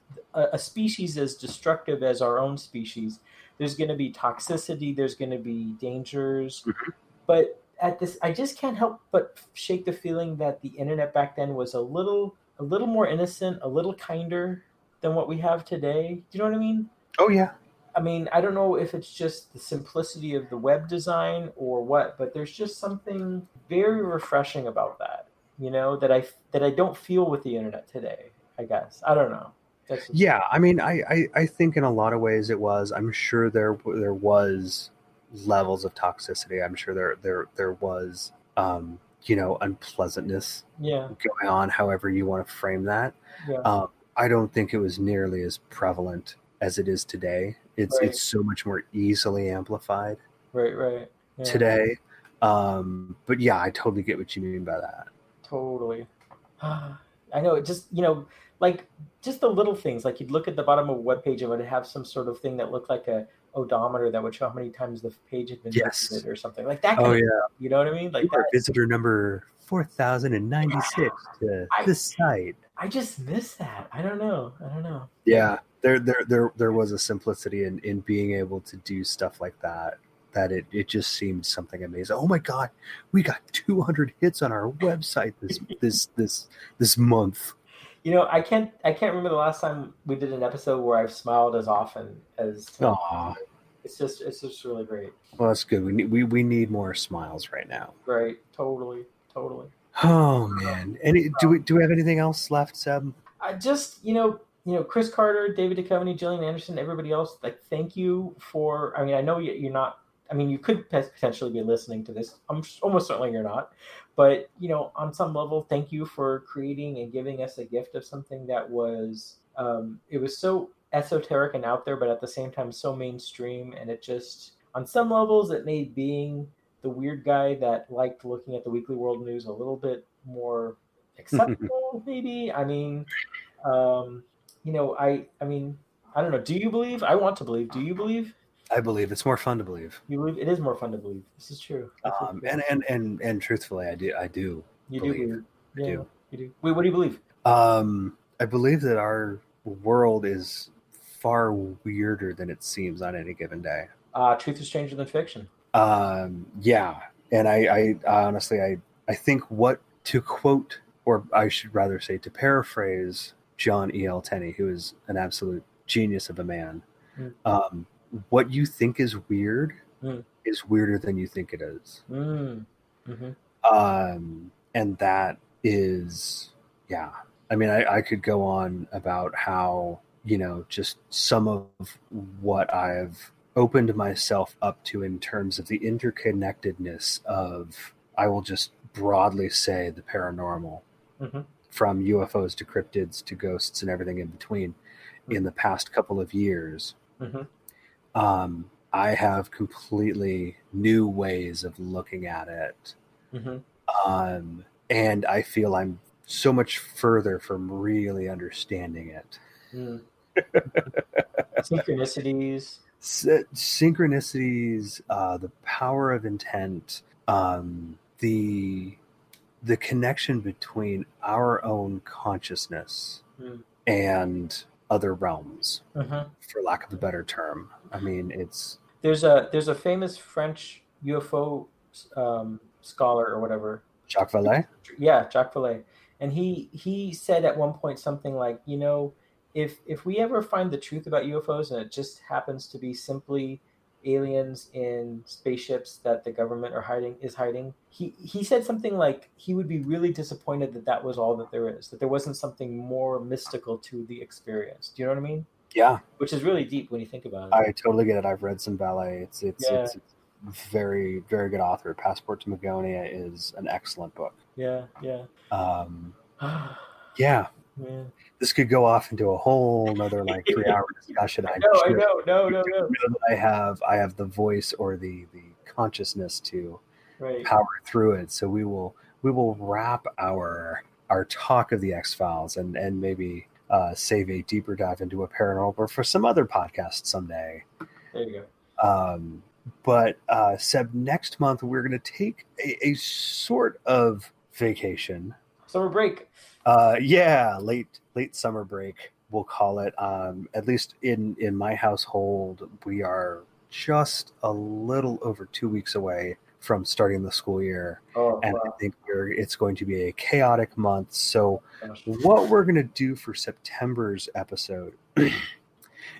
a species as destructive as our own species, there's going to be toxicity, there's going to be dangers. Mm-hmm. But at this, I just can't help but shake the feeling that the internet back then was a little, a little more innocent, a little kinder than what we have today. Do you know what I mean? Oh yeah. I mean, I don't know if it's just the simplicity of the web design or what, but there's just something very refreshing about that, you know, that I, that I don't feel with the internet today, I guess. I don't know. Yeah, I mean, I, I, I think in a lot of ways it was. I'm sure there there was levels of toxicity. I'm sure there there there was um, you know, unpleasantness yeah. going on, however you want to frame that. Yeah. Um, I don't think it was nearly as prevalent as it is today. It's right. It's so much more easily amplified. Right, right. Yeah. Today. Um, but yeah, I totally get what you mean by that. Totally. I know, it just, you know, like just the little things, like you'd look at the bottom of a web page and it would have some sort of thing that looked like a odometer that would show how many times the page had been yes. visited or something like that. Kind oh of yeah, stuff, you know what I mean? Like that. Visitor number four thousand and ninety six to I, this site. I just miss that. I don't know. I don't know. Yeah, there, there, there, there was a simplicity in, in being able to do stuff like that. That it, it just seemed something amazing. Oh my God, we got two hundred hits on our website this this this this month. You know, I can't. I can't remember the last time we did an episode where I've smiled as often as. Aww. It's just, it's just really great. Well, that's good. We need, we we need more smiles right now. Right. Totally. Totally. Oh man. Any do we do we have anything else left, Seb? I just you know you know Chris Carter, David Duchovny, Gillian Anderson, everybody else. Like, thank you for. I mean, I know you're not. I mean, you could potentially be listening to this. I'm almost certainly you're not. But, you know, on some level, thank you for creating and giving us a gift of something that was, um, it was so esoteric and out there, but at the same time, so mainstream. And it just, on some levels, it made being the weird guy that liked looking at the Weekly World News a little bit more acceptable, maybe. I mean, um, you know, I, I mean, I don't know. Do you believe? I want to believe. Do you believe? I believe. It's more fun to believe. You believe? It is more fun to believe. This is true. Um, and, and, and, and truthfully, I do. I do. You believe. do believe. Yeah, I do. You do. Wait, what do you believe? Um, I believe that our world is far weirder than it seems on any given day. Uh, truth is stranger than fiction. Um, yeah. And I, I honestly, I, I think what to quote, or I should rather say to paraphrase John E L Tenney, who is an absolute genius of a man. Mm. Um, what you think is weird mm. is weirder than you think it is. Mm. Mm-hmm. Um, and that is, yeah. I mean, I, I could go on about how, you know, just some of what I've opened myself up to in terms of the interconnectedness of, I will just broadly say, the paranormal, mm-hmm. from U F Os to cryptids to ghosts and everything in between, mm-hmm. in the past couple of years. Mm-hmm. Um, I have completely new ways of looking at it. Mm-hmm. Um, and I feel I'm so much further from really understanding it. Mm. Synchronicities. S- synchronicities, uh, the power of intent, um, the the connection between our own consciousness mm. and other realms, mm-hmm. for lack of a better term. I mean, it's there's a there's a famous French U F O um, scholar or whatever, Jacques Vallée. Yeah, Jacques Vallée, and he he said at one point something like, you know, if if we ever find the truth about U F Os and it just happens to be simply aliens in spaceships that the government are hiding is hiding, he he said something like he would be really disappointed that that was all that there is, that there wasn't something more mystical to the experience. Do you know what I mean? Yeah, which is really deep when you think about it. I totally get it. I've read some Vallée. It's it's, yeah. it's it's very very good author. Passport to Megonia is an excellent book. Yeah, yeah, um, yeah. Yeah. This could go off into a whole other like three hour discussion. I know, I know, no, no, no. I have, I have the voice or the, the consciousness to right. power through it. So we will, we will wrap our our talk of the X-Files and and maybe uh, save a deeper dive into a paranormal for some other podcast someday. There you go. Um, but uh, Seb, next month we're going to take a, a sort of vacation, summer break. Uh, yeah, late late summer break, we'll call it. Um, at least in, in my household, we are just a little over two weeks away from starting the school year. Oh, and wow. I think we're, it's going to be a chaotic month. So what we're going to do for September's episode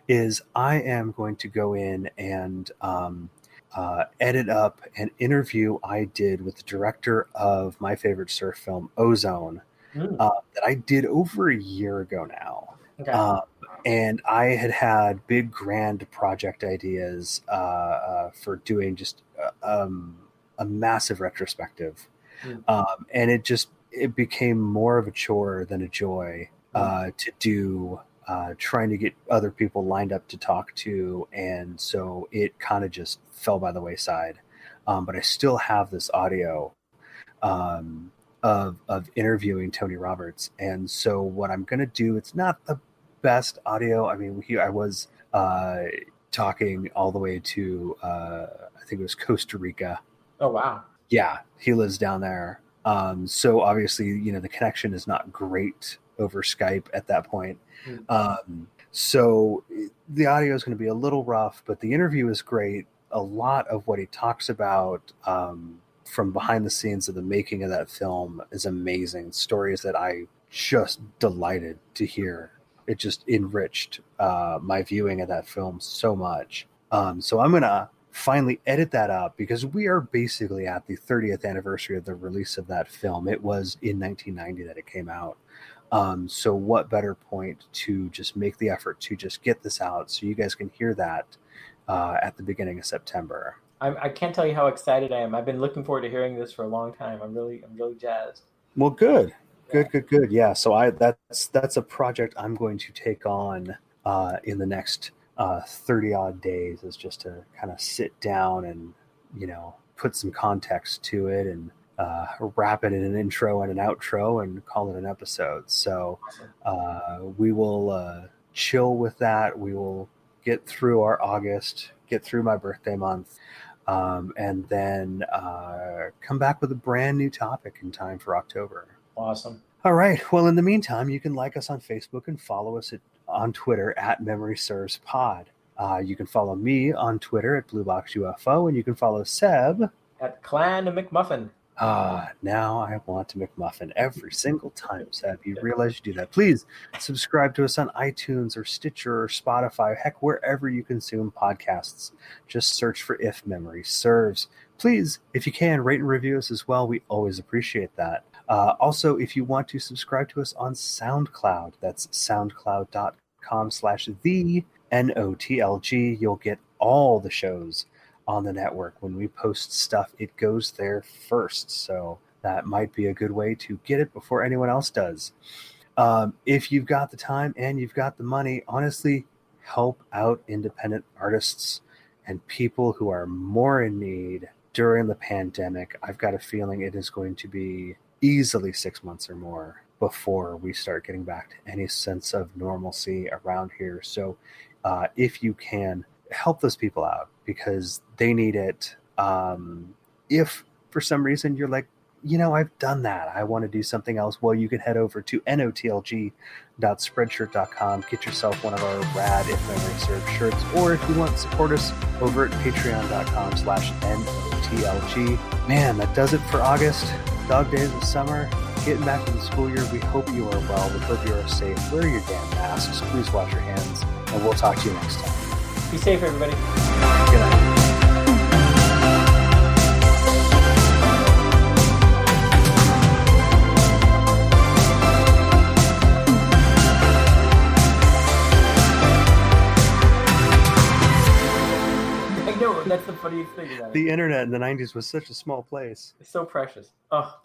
is I am going to go in and um, uh, edit up an interview I did with the director of my favorite surf film, Ozone. Mm. Uh, that I did over a year ago now. Okay. Um, and I had had big, grand project ideas uh, uh, for doing just uh, um, a massive retrospective. Mm. Um, and it just it became more of a chore than a joy uh, mm. to do, uh, trying to get other people lined up to talk to. And so it kind of just fell by the wayside. Um, but I still have this audio um Of, of interviewing Tony Roberts. And so what I'm going to do, it's not the best audio. I mean, he, I was uh, talking all the way to, uh, I think it was Costa Rica. Oh, wow. Yeah. He lives down there. Um, so obviously, you know, the connection is not great over Skype at that point. Mm-hmm. Um, so the audio is going to be a little rough, but the interview is great. A lot of what he talks about, um, from behind the scenes of the making of that film is amazing. Stories that I just delighted to hear. It just enriched uh, my viewing of that film so much. Um, so I'm going to finally edit that up because we are basically at the thirtieth anniversary of the release of that film. It was in nineteen ninety that it came out. Um, so what better point to just make the effort to just get this out so you guys can hear that uh, at the beginning of September. I can't tell you how excited I am. I've been looking forward to hearing this for a long time. I'm really, I'm really jazzed. Well, good, good, good, good. Yeah. So I, that's, that's a project I'm going to take on uh, in the next uh, thirty odd days, is just to kind of sit down and, you know, put some context to it and uh, wrap it in an intro and an outro and call it an episode. So uh, we will, uh, chill with that. We will get through our August, get through my birthday month, um, and then uh, come back with a brand new topic in time for October. Awesome. All right. Well, in the meantime, you can like us on Facebook and follow us at, on Twitter at Memory Serves Pod. Uh, you can follow me on Twitter at Blue Box U F O, and you can follow Seb at Clan McMuffin. Ah, uh, now I want to McMuffin every single time, Seb. You realize you do that. Please subscribe to us on iTunes or Stitcher or Spotify, heck, wherever you consume podcasts. Just search for If Memory Serves. Please, if you can, rate and review us as well. We always appreciate that. Uh, also, if you want to subscribe to us on SoundCloud, that's soundcloud.com slash the N O T L G, you'll get all the shows on the network. When we post stuff, it goes there first, so that might be a good way to get it before anyone else does. Um, if you've got the time and you've got the money, honestly, help out independent artists and people who are more in need during the pandemic. I've got a feeling it is going to be easily six months or more before we start getting back to any sense of normalcy around here. So uh, if you can, help those people out because they need it. Um, if for some reason you're like, you know, I've done that, I want to do something else, well, you can head over to N O T L G dot spreadshirt dot com, get yourself one of our rad If Memory Serves shirts, or if you want to support us over at patreon.com slash N O T L G. Man, that does it for August. Dog days of summer, getting back to the school year. We hope you are well. We hope you are safe. Wear your damn masks. Please wash your hands, and we'll talk to you next time. Be safe, everybody. Good night. That's the funniest thing about it. The internet in the nineties was such a small place. It's so precious. Oh.